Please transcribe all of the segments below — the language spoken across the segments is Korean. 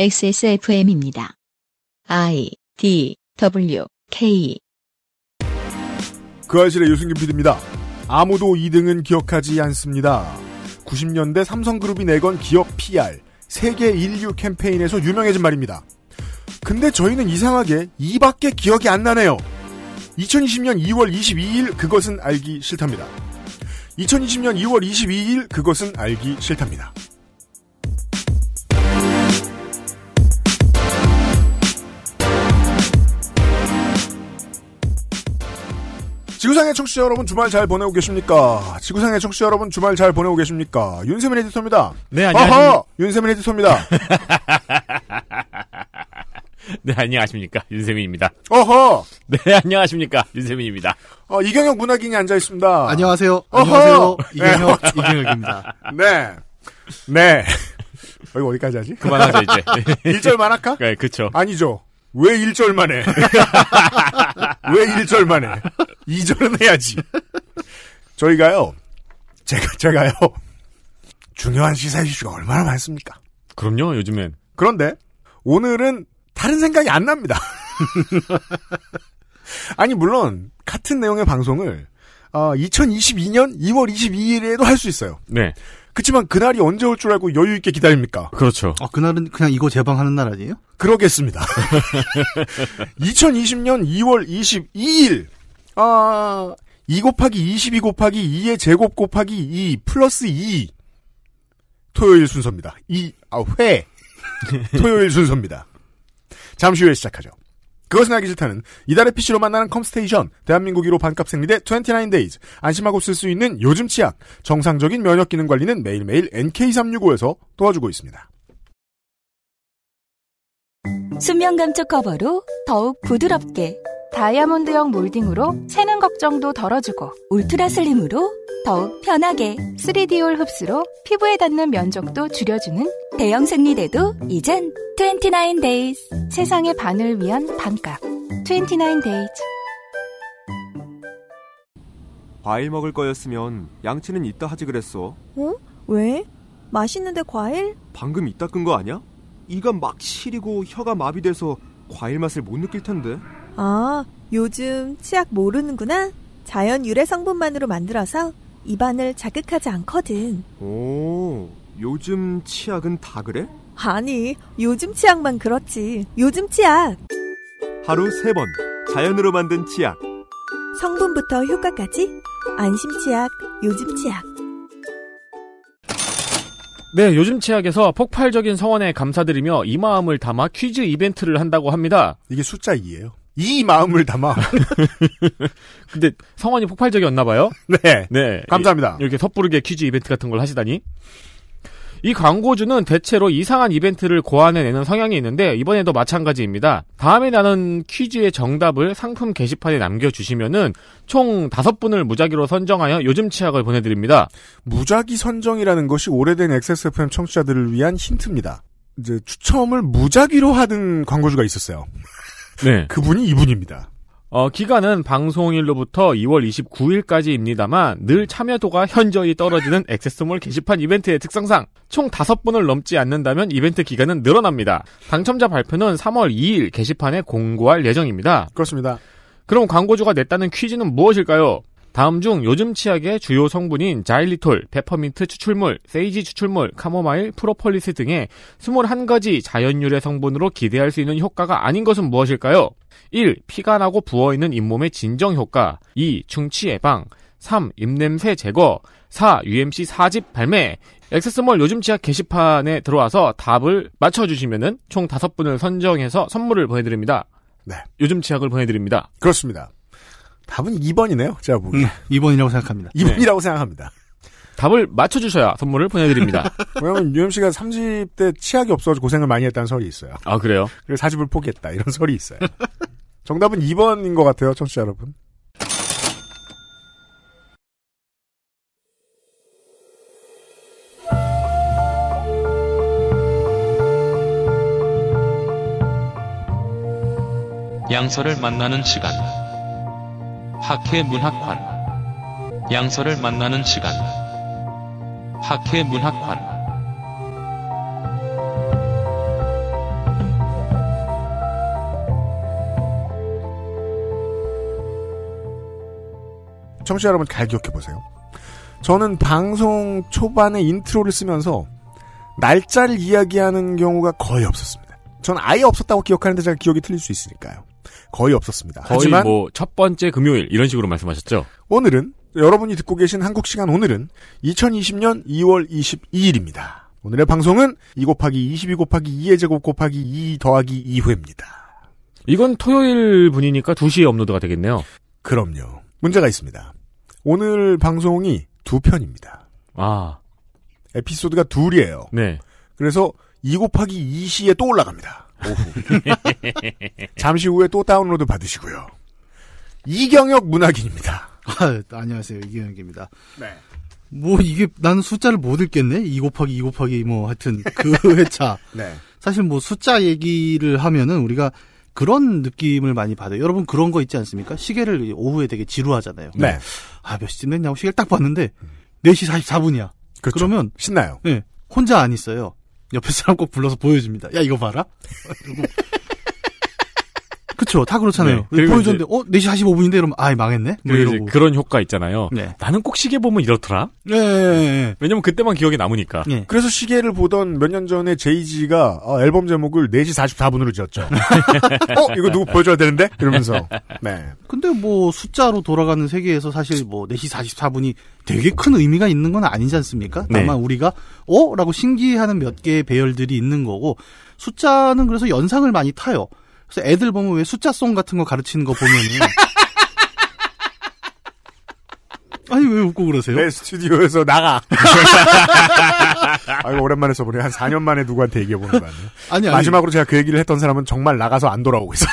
XSFM입니다. I, D, W, K. 그 아실의 유승균 PD입니다. 아무도 2등은 기억하지 않습니다. 90년대 삼성그룹이 내건 기업 PR, 세계 인류 캠페인에서 유명해진 말입니다. 근데 저희는 이상하게 이밖에 기억이 안 나네요. 2020년 2월 22일 그것은 알기 싫답니다. 2020년 2월 22일 그것은 알기 싫답니다. 지구상의 청취자 여러분 주말 잘 보내고 계십니까? 지구상의 청취자 여러분 주말 잘 보내고 계십니까? 윤세민 에디터입니다. 네, 안녕하십니까? 윤세민 에디터입니다. 네, 안녕하십니까? 윤세민입니다. 어허! 네, 안녕하십니까? 윤세민입니다. 이경혁 문학인이 앉아있습니다. 안녕하세요. 어허! 안녕하세요. 이경혁, 네. 이경혁입니다. 네. 네. 여기 어디까지 하지? 그만하자, 이제. 1절만 할까? 네, 그쵸. 아니죠. 왜 1절만 해? 왜 1절만 해? 2절은 해야지. 저희가요, 제가요, 중요한 시사 이슈가 얼마나 많습니까? 그럼요, 요즘엔. 그런데, 오늘은 다른 생각이 안 납니다. 아니, 물론, 같은 내용의 방송을, 2022년 2월 22일에도 할 수 있어요. 네. 그치만 그날이 언제 올 줄 알고 여유 있게 기다립니까? 그렇죠. 그날은 그냥 이거 재방하는 날 아니에요? 그러겠습니다. 2020년 2월 22일 2 곱하기 22 곱하기 2의 제곱 곱하기 2 플러스 2 토요일 순서입니다. 회 토요일 순서입니다. 잠시 후에 시작하죠. 그것은 알기 싫다는 이달의 PC로 만나는 컴스테이션, 대한민국 1호 반값 생리대 29데이즈, 안심하고 쓸 수 있는 요즘 치약, 정상적인 면역 기능 관리는 매일매일 NK365에서 도와주고 있습니다. 순면 감촉 커버로 더욱 부드럽게, 다이아몬드형 몰딩으로 새는 걱정도 덜어주고, 울트라 슬림으로 더욱 편하게, 3D올 흡수로 피부에 닿는 면적도 줄여주는 대형 생리대도 이젠 29데이즈. 세상의 반을 위한 반값 29데이즈. 과일 먹을 거였으면 양치는 이따 하지 그랬어. 어? 왜? 맛있는데 과일? 방금 이따 끈 거 아니야? 이가 막 시리고 혀가 마비돼서 과일 맛을 못 느낄 텐데. 아, 요즘 치약 모르는구나. 자연 유래 성분만으로 만들어서 입안을 자극하지 않거든. 오, 요즘 치약은 다 그래? 아니, 요즘 치약만 그렇지. 요즘 치약. 하루 3번 자연으로 만든 치약. 성분부터 효과까지 안심 치약, 요즘 치약. 네, 요즘 치약에서 폭발적인 성원에 감사드리며 이 마음을 담아 퀴즈 이벤트를 한다고 합니다. 이게 숫자 2예요. 이 마음을 담아. 근데 성원이 폭발적이었나봐요. 네. 네. 감사합니다. 이렇게 섣부르게 퀴즈 이벤트 같은 걸 하시다니. 이 광고주는 대체로 이상한 이벤트를 고안해내는 성향이 있는데 이번에도 마찬가지입니다. 다음에 나는 퀴즈의 정답을 상품 게시판에 남겨주시면은 총 5분을 무작위로 선정하여 요즘 치약을 보내드립니다. 무작위 선정이라는 것이 오래된 XSFM 청취자들을 위한 힌트입니다. 이제 추첨을 무작위로 하던 광고주가 있었어요. 네. 그분이 이분입니다. 기간은 방송일로부터 2월 29일까지입니다만 늘 참여도가 현저히 떨어지는 액세스몰 게시판 이벤트의 특성상 총 5분을 넘지 않는다면 이벤트 기간은 늘어납니다. 당첨자 발표는 3월 2일 게시판에 공고할 예정입니다. 그렇습니다. 그럼 광고주가 냈다는 퀴즈는 무엇일까요? 다음 중 요즘 치약의 주요 성분인 자일리톨, 페퍼민트 추출물, 세이지 추출물, 카모마일, 프로폴리스 등의 21가지 자연유래 성분으로 기대할 수 있는 효과가 아닌 것은 무엇일까요? 1. 피가 나고 부어있는 잇몸의 진정 효과. 2. 충치 예방. 3. 입냄새 제거. 4. UMC 4집 발매. 액세스몰 요즘 치약 게시판에 들어와서 답을 맞춰주시면 총 5분을 선정해서 선물을 보내드립니다. 네. 요즘 치약을 보내드립니다. 그렇습니다. 답은 2번이네요. 제가 보기에. 2번이라고 생각합니다. 2번이라고 네. 생각합니다. 답을 맞춰주셔야 선물을 보내드립니다. 왜냐면 UMC가 30대 치약이 없어서 고생을 많이 했다는 설이 있어요. 아, 그래요? 그래서 4집을 포기했다. 이런 설이 있어요. 정답은 2번인 것 같아요. 청취자 여러분. 양서를 만나는 시간. 학회 문학관. 양서를 만나는 시간. 학회 문학관. 청취자 여러분 잘 기억해보세요. 저는 방송 초반에 인트로를 쓰면서 날짜를 이야기하는 경우가 거의 없었습니다. 전 아예 없었다고 기억하는데 제가 기억이 틀릴 수 있으니까요. 거의 없었습니다. 거의 하지만 뭐 첫 번째 금요일 이런 식으로 말씀하셨죠? 오늘은 여러분이 듣고 계신 한국 시간 오늘은 2020년 2월 22일입니다. 오늘의 방송은 2 곱하기 22 곱하기 2의 제곱 곱하기 2 더하기 2회입니다. 이건 토요일 분이니까 2시에 업로드가 되겠네요. 그럼요. 문제가 있습니다. 오늘 방송이 두 편입니다. 아. 에피소드가 둘이에요. 네. 그래서 2 곱하기 2시에 또 올라갑니다. 오후. 잠시 후에 또 다운로드 받으시고요. 이경혁 문학인입니다. 아, 안녕하세요. 이경혁입니다. 네. 뭐 이게 나는 숫자를 못 읽겠네. 2 곱하기 2 곱하기 뭐 하여튼 그 회차. 네. 사실 뭐 숫자 얘기를 하면은 우리가 그런 느낌을 많이 받아요. 여러분 그런 거 있지 않습니까? 시계를 오후에 되게 지루하잖아요. 네. 아, 몇 시쯤 됐냐고 시계를 딱 봤는데 4시 44분이야. 그렇죠. 그러면 신나요. 네. 혼자 안 있어요. 옆에 사람 꼭 불러서 보여줍니다. 야, 이거 봐라. 그렇죠. 다 그렇잖아요. 네. 보여줬는데 4시 45분인데 이러면 아이 망했네. 뭐 이러고. 그런 효과 있잖아요. 네. 나는 꼭 시계 보면 이렇더라. 네. 네. 왜냐면 그때만 기억이 남으니까. 네. 그래서 시계를 보던 몇 년 전에 제이지가 앨범 제목을 4시 44분으로 지었죠. 이거 누구 보여줘야 되는데? 이러면서. 네. 근데 뭐 숫자로 돌아가는 세계에서 사실 뭐 4시 44분이 되게 큰 의미가 있는 건 아니지 않습니까? 네. 다만 우리가 라고 신기해하는 몇 개의 배열들이 있는 거고 숫자는 그래서 연상을 많이 타요. 그래서 애들 보면 왜 숫자송 같은 거 가르치는 거 보면은. 아니, 왜 웃고 그러세요? 내 스튜디오에서 나가. 아이고, 오랜만에 써보네. 한 4년 만에 누구한테 얘기해보는 거 아니에요? 아니. 마지막으로 제가 그 얘기를 했던 사람은 정말 나가서 안 돌아오고 있어요.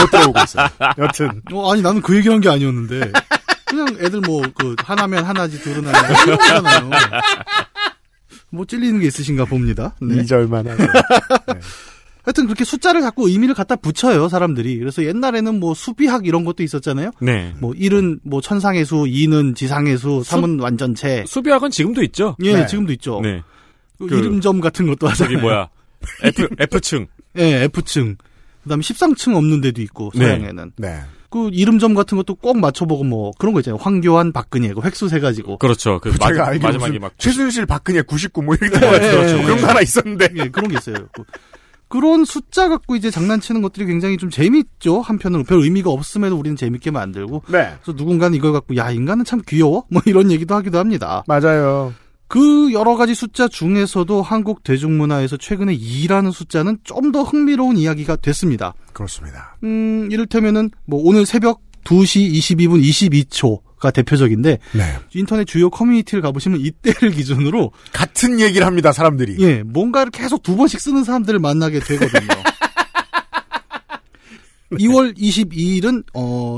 못 돌아오고 있어요. 여튼. 아니, 나는 그 얘기한 게 아니었는데. 그냥 애들 하나면 하나지, 둘은 하나지, 그러잖아요. 뭐 찔리는 게 있으신가 봅니다. 네. 2절만 하세요. 네. 하여튼 그렇게 숫자를 자꾸 의미를 갖다 붙여요, 사람들이. 그래서 옛날에는 뭐 수비학 이런 것도 있었잖아요. 네. 뭐 1은 뭐 천상의 수, 2는 지상의 수, 3은 완전체. 수비학은 지금도 있죠? 예, 네. 지금도 있죠. 네. 이름점 같은 것도 하잖아요. 저기 뭐야. F층. 네, F층. 그 다음에 13층 없는 데도 있고, 서양에는. 네. 네. 그 이름점 같은 것도 꼭 맞춰보고 뭐 그런 거 있잖아요. 황교안, 박근혜, 그 획수 세 가지고. 그렇죠. 그 마지막에 막. 최순실, 박근혜 99 뭐 이렇게. 네, 그렇죠. 그런 거 하나 있었는데. 예, 그런 게 있어요. 그런 숫자 갖고 이제 장난치는 것들이 굉장히 좀 재밌죠. 한편으로 별 의미가 없음에도 우리는 재밌게 만들고. 네. 그래서 누군가는 이걸 갖고 야 인간은 참 귀여워 뭐 이런 얘기도 하기도 합니다. 맞아요. 그 여러 가지 숫자 중에서도 한국 대중문화에서 최근에 2라는 숫자는 좀 더 흥미로운 이야기가 됐습니다. 그렇습니다. 이를테면은 뭐 오늘 새벽 2시 22분 22초. 가 대표적인데 네. 인터넷 주요 커뮤니티를 가보시면 이때를 기준으로 같은 얘기를 합니다. 사람들이. 예, 뭔가를 계속 두 번씩 쓰는 사람들을 만나게 되거든요. 네. 2월 22일은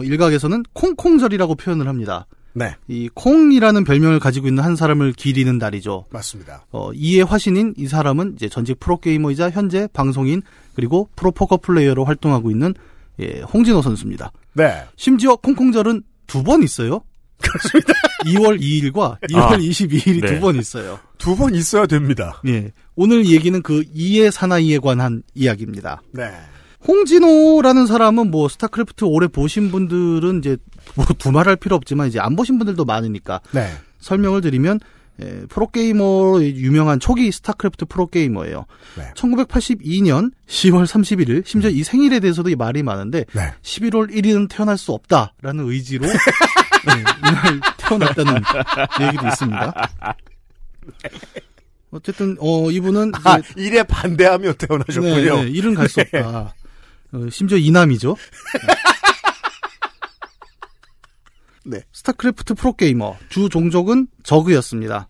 일각에서는 콩콩절이라고 표현을 합니다. 네. 이 콩이라는 별명을 가지고 있는 한 사람을 기리는 날이죠. 맞습니다. 이의 화신인 이 사람은 이제 전직 프로게이머이자 현재 방송인 그리고 프로포커 플레이어로 활동하고 있는 예, 홍진호 선수입니다. 네. 심지어 콩콩절은 두 번 있어요. 그렇습니다. 2월 2일과 2월 22일이 네. 두 번 있어요. 두 번 있어야 됩니다. 예. 오늘 얘기는 그 이의 사나이에 관한 이야기입니다. 네. 홍진호라는 사람은 뭐 스타크래프트 오래 보신 분들은 이제 뭐 두말할 필요 없지만 이제 안 보신 분들도 많으니까 네. 설명을 드리면 프로게이머로 유명한 초기 스타크래프트 프로게이머예요. 네. 1982년 10월 31일 심지어 이 생일에 대해서도 말이 많은데 네. 11월 1일은 태어날 수 없다라는 의지로 네, 이날 태어났다는 얘기도 있습니다. 어쨌든 이분은 이제 일에 반대하며 태어나셨군요. 네, 일은 갈 수 없다. 네. 심지어 이남이죠. 네. 네. 스타크래프트 프로게이머 주 종족은 저그였습니다.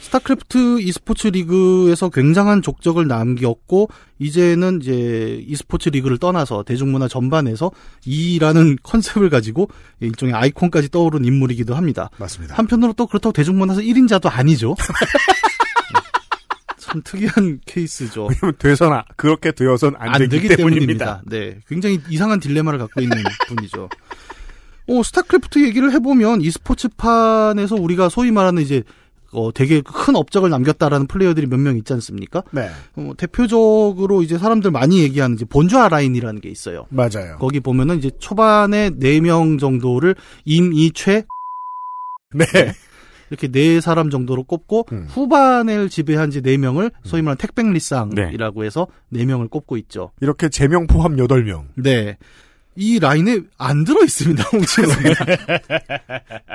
스타크래프트 e스포츠 리그에서 굉장한 족적을 남겼고 이제는 이제 e스포츠 리그를 떠나서 대중문화 전반에서 이라는 컨셉을 가지고 일종의 아이콘까지 떠오른 인물이기도 합니다. 맞습니다. 한편으로 또 그렇다고 대중문화에서 1인자도 아니죠. 참 특이한 케이스죠. 왜냐면 되서나 그렇게 되어선 안 되기 때문입니다. 네, 굉장히 이상한 딜레마를 갖고 있는 분이죠. 스타크래프트 얘기를 해보면 e스포츠판에서 우리가 소위 말하는 이제 되게 큰 업적을 남겼다라는 플레이어들이 몇 명 있지 않습니까? 네. 대표적으로 이제 사람들 많이 얘기하는 이제 본주아 라인이라는 게 있어요. 맞아요. 거기 보면은 이제 초반에 4명 정도를 임이최 네. 이렇게 네 사람 정도로 꼽고 후반을 지배한 지 4명을 소위 말하는 택백리쌍이라고 네. 해서 4명을 꼽고 있죠. 이렇게 제명 포함 8명. 네. 이 라인에 안 들어있습니다. 홍치는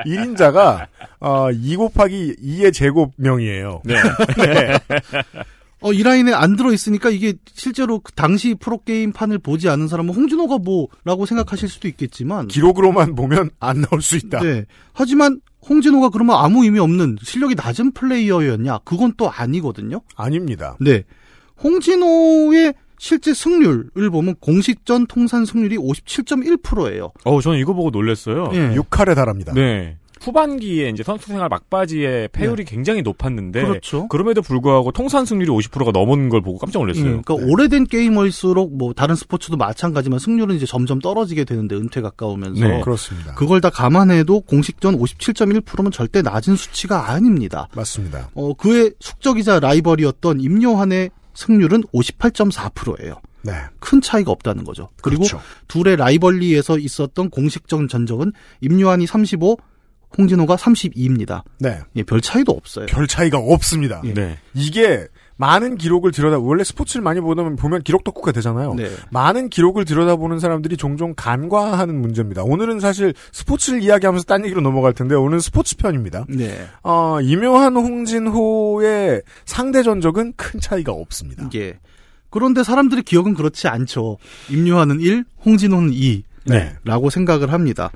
1인자가 2 곱하기 2의 제곱명이에요. 네. 네. 이 라인에 안 들어있으니까 이게 실제로 그 당시 프로게임판을 보지 않은 사람은 홍진호가 뭐라고 생각하실 수도 있겠지만 기록으로만 보면 안 나올 수 있다. 네. 하지만 홍진호가 그러면 아무 의미 없는 실력이 낮은 플레이어였냐? 그건 또 아니거든요. 아닙니다. 네. 홍진호의 실제 승률을 보면 공식전 통산 승률이 57.1%예요. 저는 이거 보고 놀랐어요. 네. 6할에 달합니다. 네. 후반기에 이제 선수생활 막바지에 패율이 네. 굉장히 높았는데 그렇죠. 그럼에도 불구하고 통산 승률이 50%가 넘은 걸 보고 깜짝 놀랐어요. 그러니까 네. 오래된 게이머일수록 뭐 다른 스포츠도 마찬가지만 승률은 이제 점점 떨어지게 되는데 은퇴 가까우면서 네, 그렇습니다. 그걸 다 감안해도 공식전 57.1%면 절대 낮은 수치가 아닙니다. 맞습니다. 그의 숙적이자 라이벌이었던 임요환의 승률은 58.4%예요. 네. 큰 차이가 없다는 거죠. 그리고 그렇죠. 둘의 라이벌리에서 있었던 공식적 전적은 임요환이 35, 홍진호가 32입니다. 네. 예, 별 차이도 없어요. 별 차이가 없습니다. 예. 네. 이게 많은 기록을 원래 스포츠를 많이 보면 기록 덕후가 되잖아요. 네. 많은 기록을 들여다보는 사람들이 종종 간과하는 문제입니다. 오늘은 사실 스포츠를 이야기하면서 딴 얘기로 넘어갈 텐데 오늘은 스포츠 편입니다. 네. 임요환 홍진호의 상대 전적은 큰 차이가 없습니다. 예. 그런데 사람들의 기억은 그렇지 않죠. 임요환은 1, 홍진호는 2 네. 라고 생각을 합니다.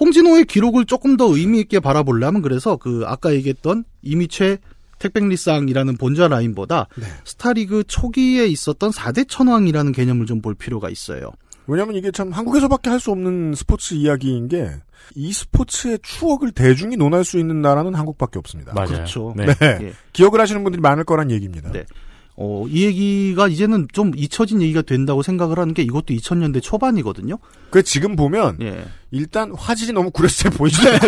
홍진호의 기록을 조금 더 의미 있게 바라보려면 그래서 아까 얘기했던 이미최 택백리쌍이라는 본좌 라인보다 네. 스타리그 초기에 있었던 4대 천왕이라는 개념을 좀 볼 필요가 있어요. 왜냐하면 이게 참 한국에서밖에 할 수 없는 스포츠 이야기인 게 이 스포츠의 추억을 대중이 논할 수 있는 나라는 한국밖에 없습니다. 맞아요. 그렇죠. 네. 네. 네. 기억을 하시는 분들이 많을 거란 얘기입니다. 네. 이 얘기가 이제는 좀 잊혀진 얘기가 된다고 생각을 하는 게 이것도 2000년대 초반이거든요. 지금 보면 예. 일단 화질이 너무 구렸을 때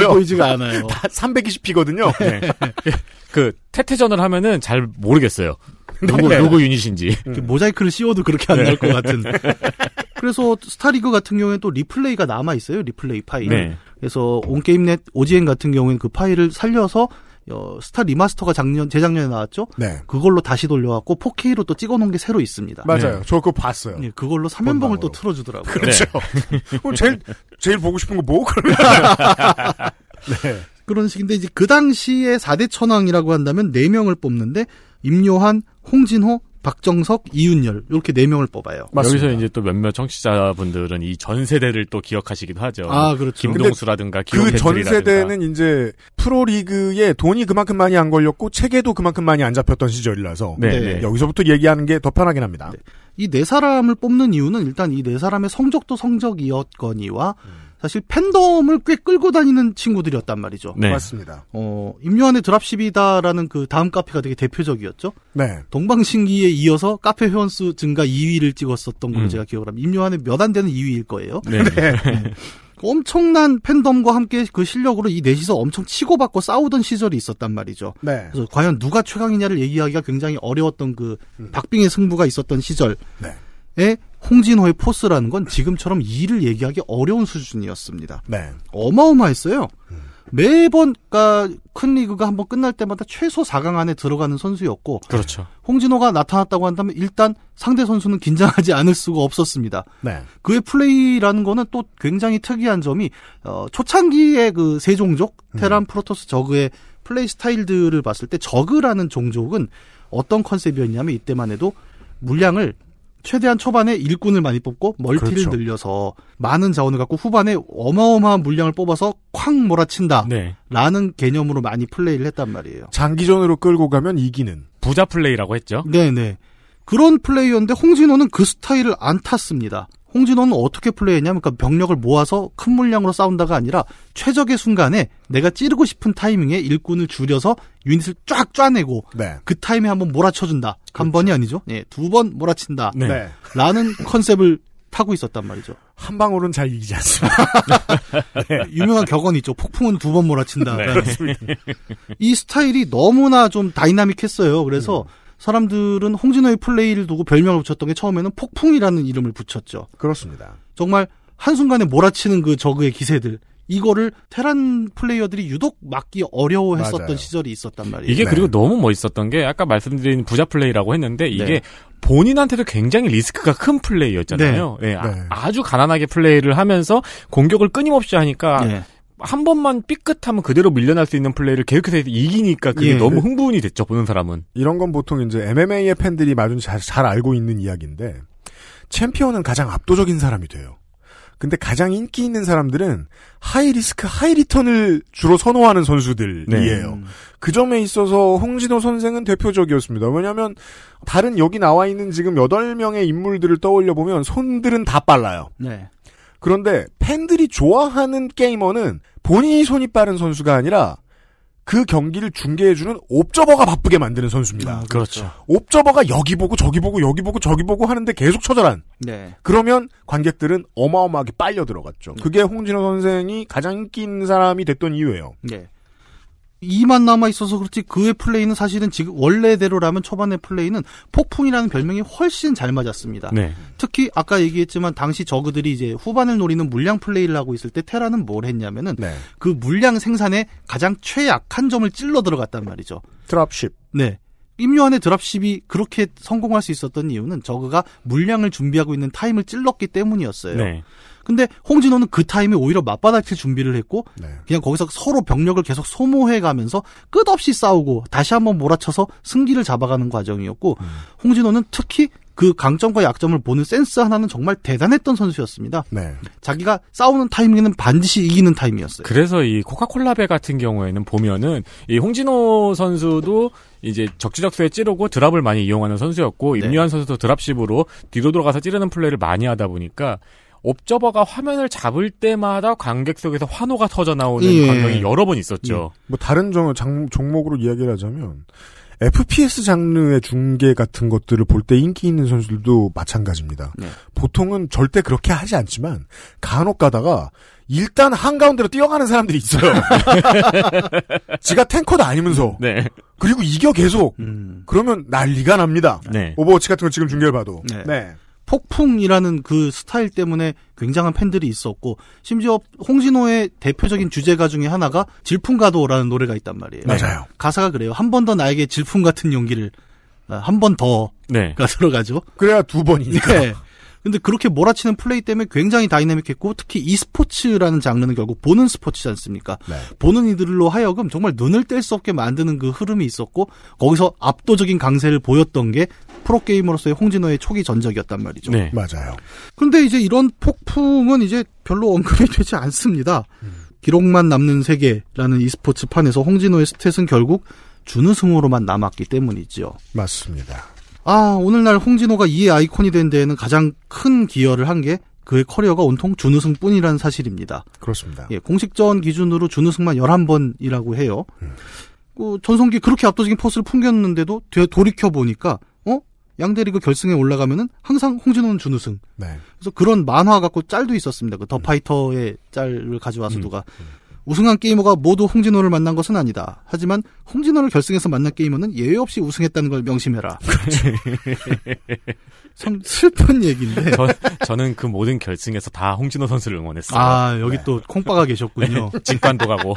보이지가 않아요. 다 320p거든요. 네. 태태전을 하면은 잘 모르겠어요. 누구 유닛인지. 모자이크를 씌워도 그렇게 안 날 것 같은. 그래서 스타리그 같은 경우에는 또 리플레이가 남아 있어요. 리플레이 파일. 네. 그래서 온게임넷 OGN 같은 경우에는 그 파일을 살려서 스타 리마스터가 재작년에 나왔죠? 네. 그걸로 다시 돌려갖고 4K로 또 찍어놓은 게 새로 있습니다. 맞아요. 네. 저 그거 봤어요. 네, 그걸로 3연봉을 또 틀어주더라고요. 그렇죠. 네. 제일 보고 싶은 거 뭐? 그러면. 네. 그런 식인데, 이제 그 당시에 4대 천왕이라고 한다면 4명을 뽑는데, 임요환, 홍진호, 박정석, 이윤열 이렇게 4명을 뽑아요. 맞습니다. 여기서 이제 또 몇몇 청취자분들은 이 전 세대를 또 기억하시기도 하죠. 아, 그렇죠. 김동수라든가 그 전 세대는 이제 프로리그에 돈이 그만큼 많이 안 걸렸고 체계도 그만큼 많이 안 잡혔던 시절이라서 네네. 여기서부터 얘기하는 게 더 편하긴 합니다. 네. 이 4사람을 뽑는 이유는 일단 이 4사람의 성적도 성적이었거니와 사실 팬덤을 꽤 끌고 다니는 친구들이었단 말이죠. 네. 맞습니다. 임요환의 드랍십이다라는 그 다음 카페가 되게 대표적이었죠. 네. 동방신기에 이어서 카페 회원수 증가 2위를 찍었었던 걸로 제가 기억을 합니다. 임요환의 몇 안 되는 2위일 거예요. 네. 네. 엄청난 팬덤과 함께 그 실력으로 이 넷이서 엄청 치고받고 싸우던 시절이 있었단 말이죠. 네. 그래서 과연 누가 최강이냐를 얘기하기가 굉장히 어려웠던 그 박빙의 승부가 있었던 시절. 네. 홍진호의 포스라는 건 지금처럼 일을 얘기하기 어려운 수준이었습니다. 네. 어마어마했어요. 매번 큰 리그가 한번 끝날 때마다 최소 4강 안에 들어가는 선수였고 그렇죠. 홍진호가 나타났다고 한다면 일단 상대 선수는 긴장하지 않을 수가 없었습니다. 네. 그의 플레이라는 거는 또 굉장히 특이한 점이 초창기의 그 세종족, 테란, 프로토스, 저그의 플레이 스타일들을 봤을 때 저그라는 종족은 어떤 컨셉이었냐면 이때만 해도 물량을 최대한 초반에 일꾼을 많이 뽑고 멀티를 그렇죠. 늘려서 많은 자원을 갖고 후반에 어마어마한 물량을 뽑아서 쾅 몰아친다 라는 네. 개념으로 많이 플레이를 했단 말이에요. 장기전으로 끌고 가면 이기는 부자 플레이라고 했죠. 네네. 그런 플레이였는데 홍진호는 그 스타일을 안 탔습니다. 홍진호는 어떻게 플레이했냐면 그러니까 병력을 모아서 큰 물량으로 싸운다가 아니라 최적의 순간에 내가 찌르고 싶은 타이밍에 일꾼을 줄여서 유닛을 쫙 쫙내고 네. 그 타임에 한번 몰아쳐준다. 그렇죠. 한 번이 아니죠. 예, 두 번 몰아친다. 네. 라는 컨셉을 타고 있었단 말이죠. 한 방울은 잘 이기지 않습니다. 네. 유명한 격언이 있죠. 폭풍은 두 번 몰아친다. 네. 이 스타일이 너무나 좀 다이나믹했어요. 그래서 사람들은 홍진호의 플레이를 두고 별명을 붙였던 게 처음에는 폭풍이라는 이름을 붙였죠. 그렇습니다. 정말 한순간에 몰아치는 그 저그의 기세들 이거를 테란 플레이어들이 유독 막기 어려워했었던 맞아요. 시절이 있었단 말이에요. 이게 네. 그리고 너무 멋있었던 게 아까 말씀드린 부자 플레이라고 했는데 이게 네. 본인한테도 굉장히 리스크가 큰 플레이였잖아요. 네. 네. 아주 가난하게 플레이를 하면서 공격을 끊임없이 하니까 네. 한 번만 삐끗하면 그대로 밀려날 수 있는 플레이를 계속해서 이기니까 그게 예. 너무 흥분이 됐죠, 보는 사람은. 이런 건 보통 이제 MMA의 팬들이 마준 잘 알고 있는 이야기인데 챔피언은 가장 압도적인 사람이 돼요. 근데 가장 인기 있는 사람들은 하이 리스크, 하이 리턴을 주로 선호하는 선수들이에요. 네. 그 점에 있어서 홍진호 선생은 대표적이었습니다. 왜냐하면 다른 여기 나와 있는 지금 8명의 인물들을 떠올려보면 손들은 다 빨라요. 네. 그런데 팬들이 좋아하는 게이머는 본인이 손이 빠른 선수가 아니라 그 경기를 중계해주는 옵저버가 바쁘게 만드는 선수입니다. 그렇죠. 옵저버가 여기 보고 저기 보고 여기 보고 저기 보고 하는데 계속 처절한. 네. 그러면 관객들은 어마어마하게 빨려 들어갔죠. 그게 홍진호 선생이 가장 인기 있는 사람이 됐던 이유예요. 네. 이만 남아있어서 그렇지 그의 플레이는 사실은 지금 원래대로라면 초반의 플레이는 폭풍이라는 별명이 훨씬 잘 맞았습니다. 네. 특히 아까 얘기했지만 당시 저그들이 이제 후반을 노리는 물량 플레이를 하고 있을 때 테라는 뭘 했냐면은 네. 그 물량 생산의 가장 최약한 점을 찔러 들어갔단 말이죠. 드랍십. 네. 임요한의 드랍십이 그렇게 성공할 수 있었던 이유는 저그가 물량을 준비하고 있는 타임을 찔렀기 때문이었어요. 네. 근데 홍진호는 그 타임에 오히려 맞받아칠 준비를 했고 네. 그냥 거기서 서로 병력을 계속 소모해가면서 끝없이 싸우고 다시 한번 몰아쳐서 승기를 잡아가는 과정이었고 홍진호는 특히 그 강점과 약점을 보는 센스 하나는 정말 대단했던 선수였습니다. 네. 자기가 싸우는 타이밍에는 반드시 이기는 타임이었어요. 그래서 이 코카콜라배 같은 경우에는 보면은 이 홍진호 선수도 이제 적지적소에 찌르고 드랍을 많이 이용하는 선수였고 네. 임요한 선수도 드랍십으로 뒤로 돌아가서 찌르는 플레이를 많이 하다 보니까 옵저버가 화면을 잡을 때마다 관객 속에서 환호가 터져나오는 예. 광경이 여러 번 있었죠. 예. 뭐 다른 종목으로 이야기를 하자면 FPS 장르의 중계 같은 것들을 볼 때 인기 있는 선수들도 마찬가지입니다. 네. 보통은 절대 그렇게 하지 않지만 간혹 가다가 일단 한가운데로 뛰어가는 사람들이 있어요. 지가 탱커도 아니면서. 네. 그리고 이겨 계속. 그러면 난리가 납니다. 네. 오버워치 같은 거 지금 중계를 봐도. 네. 네. 폭풍이라는 그 스타일 때문에 굉장한 팬들이 있었고 심지어 홍진호의 대표적인 주제가 중에 하나가 질풍가도라는 노래가 있단 말이에요. 맞아요. 가사가 그래요. 한 번 더 나에게 질풍 같은 용기를 한 번 더가 네. 들어가죠. 그래야 두 번이니까. 네. 근데 그렇게 몰아치는 플레이 때문에 굉장히 다이내믹했고 특히 e스포츠라는 장르는 결국 보는 스포츠지 않습니까? 네. 보는 이들로 하여금 정말 눈을 뗄 수 없게 만드는 그 흐름이 있었고 거기서 압도적인 강세를 보였던 게 프로게이머로서의 홍진호의 초기 전적이었단 말이죠. 네. 맞아요. 그런데 이제 이런 폭풍은 이제 별로 언급이 되지 않습니다. 기록만 남는 세계라는 e스포츠 판에서 홍진호의 스탯은 결국 준우승으로만 남았기 때문이지요. 맞습니다. 아, 오늘날 홍진호가 이의 아이콘이 된 데에는 가장 큰 기여를 한 게 그의 커리어가 온통 준우승뿐이라는 사실입니다. 그렇습니다. 예, 공식전 기준으로 준우승만 11번이라고 해요. 전성기 그렇게 압도적인 포스를 풍겼는데도 돌이켜보니까 양대리그 결승에 올라가면은 항상 홍진호는 준우승. 네. 그래서 그런 만화 갖고 짤도 있었습니다. 그 더 파이터의 짤을 가져와서 누가. 우승한 게이머가 모두 홍진호를 만난 것은 아니다. 하지만 홍진호를 결승에서 만난 게이머는 예외 없이 우승했다는 걸 명심해라. 참 슬픈 얘기인데. 저는 그 모든 결승에서 다 홍진호 선수를 응원했어요. 아, 여기 네. 또 콩빠가 계셨군요. 직관도 가고.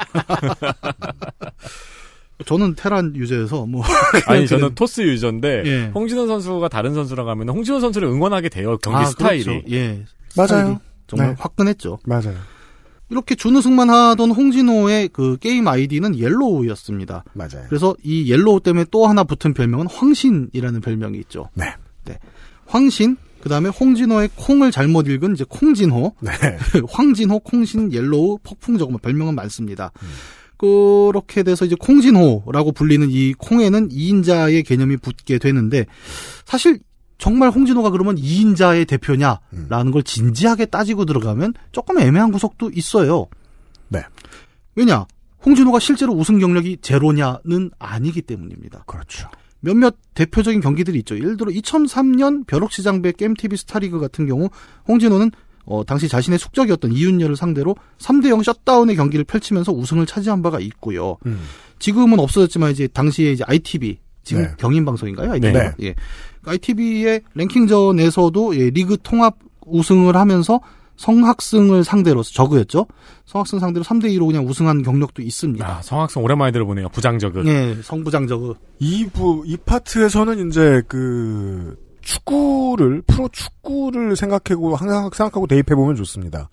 저는 테란 유저에서 뭐 아니 저는 토스 유저인데 예. 홍진호 선수가 다른 선수랑 가면 홍진호 선수를 응원하게 돼요. 경기 스타일이. 그렇죠. 예. 스타일이 맞아요. 정말 네. 화끈했죠. 맞아요. 이렇게 준우승만 하던 홍진호의 그 게임 아이디는 옐로우였습니다. 맞아요. 그래서 이 옐로우 때문에 또 하나 붙은 별명은 황신이라는 별명이 있죠. 네. 네. 황신, 그 다음에 홍진호의 콩을 잘못 읽은 이제 콩진호. 네. 황진호, 콩신, 옐로우, 폭풍저그마 별명은 많습니다. 그렇게 돼서 이제 콩진호라고 불리는 이 콩에는 2인자의 개념이 붙게 되는데 사실 정말 홍진호가 그러면 2인자의 대표냐라는 걸 진지하게 따지고 들어가면 조금 애매한 구석도 있어요. 네. 왜냐? 홍진호가 실제로 우승 경력이 제로냐는 아니기 때문입니다. 그렇죠. 몇몇 대표적인 경기들이 있죠. 예를 들어 2003년 벼룩시장배 게임TV 스타리그 같은 경우 홍진호는 당시 자신의 숙적이었던 이윤열을 상대로 3대0 셧다운의 경기를 펼치면서 우승을 차지한 바가 있고요. 지금은 없어졌지만 이제 당시에 이제 ITV 지금 네. 경인방송인가요? ITV? 네. 예. ITV의 랭킹전에서도 예, 리그 통합 우승을 하면서 성학승을 상대로 저그였죠. 성학승 상대로 3대2로 그냥 우승한 경력도 있습니다. 아, 성학승 오랜만에 들어보네요. 부장저그. 네, 성부장저그. 이 파트에서는 이제 그 축구를 프로축구를 생각하고 항상 생각하고 대입해보면 좋습니다.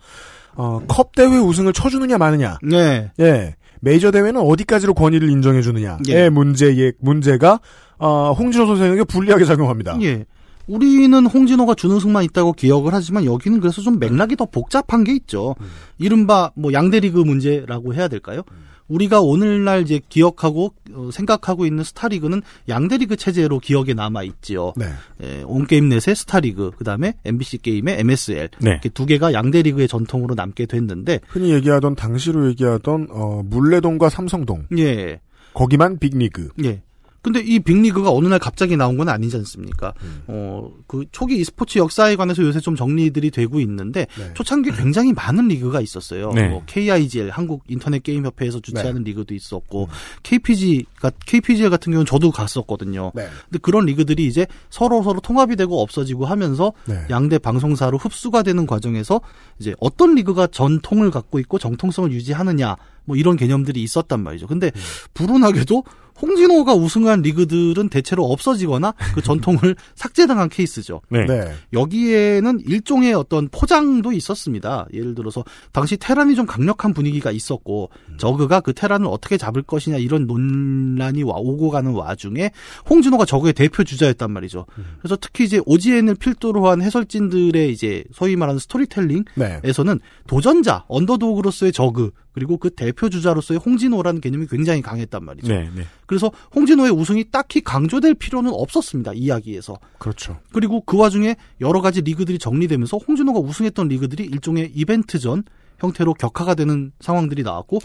컵 대회 우승을 쳐주느냐 마느냐. 네. 예. 메이저 대회는 어디까지로 권위를 인정해주느냐의 예. 문제가 홍진호 선생에게 불리하게 작용합니다. 예. 우리는 홍진호가 준우승만 있다고 기억을 하지만 여기는 그래서 좀 맥락이 더 복잡한 게 있죠. 이른바 뭐 양대리그 문제라고 해야 될까요? 우리가 오늘날 이제 기억하고 생각하고 있는 스타리그는 양대리그 체제로 기억에 남아 있지요. 네. 예, 온게임 넷의 스타리그, 그다음에 MBC 게임의 MSL. 네. 이렇게 두 개가 양대리그의 전통으로 남게 됐는데 흔히 얘기하던 당시로 얘기하던 물레동과 삼성동. 예. 거기만 빅리그. 예. 근데 이 빅리그가 어느 날 갑자기 나온 건 아니지 않습니까? 그 초기 e스포츠 역사에 관해서 요새 좀 정리들이 되고 있는데 네. 초창기에 굉장히 많은 리그가 있었어요. 네. 뭐 KIGL 한국 인터넷 게임 협회에서 주최하는 네. 리그도 있었고 KPGL 같은 경우는 저도 갔었거든요. 네. 근데 그런 리그들이 이제 서로 통합이 되고 없어지고 하면서 네. 양대 방송사로 흡수가 되는 과정에서 이제 어떤 리그가 전통을 갖고 있고 정통성을 유지하느냐 뭐 이런 개념들이 있었단 말이죠. 근데 불운하게도 홍진호가 우승한 리그들은 대체로 없어지거나 그 전통을 삭제당한 케이스죠. 네. 네. 여기에는 일종의 어떤 포장도 있었습니다. 예를 들어서 당시 테란이 좀 강력한 분위기가 있었고 저그가 그 테란을 어떻게 잡을 것이냐 이런 논란이 오고 가는 와중에 홍진호가 저그의 대표 주자였단 말이죠. 그래서 특히 이제 OGN을 필두로 한 해설진들의 이제 소위 말하는 스토리텔링에서는 네. 도전자, 언더독으로서의 저그 그리고 그 대표 주자로서의 홍진호라는 개념이 굉장히 강했단 말이죠. 네, 네. 그래서 홍진호의 우승이 딱히 강조될 필요는 없었습니다. 이야기에서. 그렇죠. 그리고 그 와중에 여러 가지 리그들이 정리되면서 홍진호가 우승했던 리그들이 일종의 이벤트전 형태로 격화가 되는 상황들이 나왔고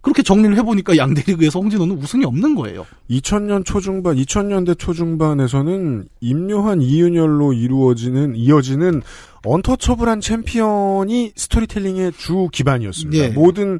그렇게 정리를 해보니까 양대리그에서 홍진호는 우승이 없는 거예요. 2000년대 초중반에서는 임요한 이윤열로 이어지는 언터처블한 챔피언이 스토리텔링의 주 기반이었습니다. 예. 모든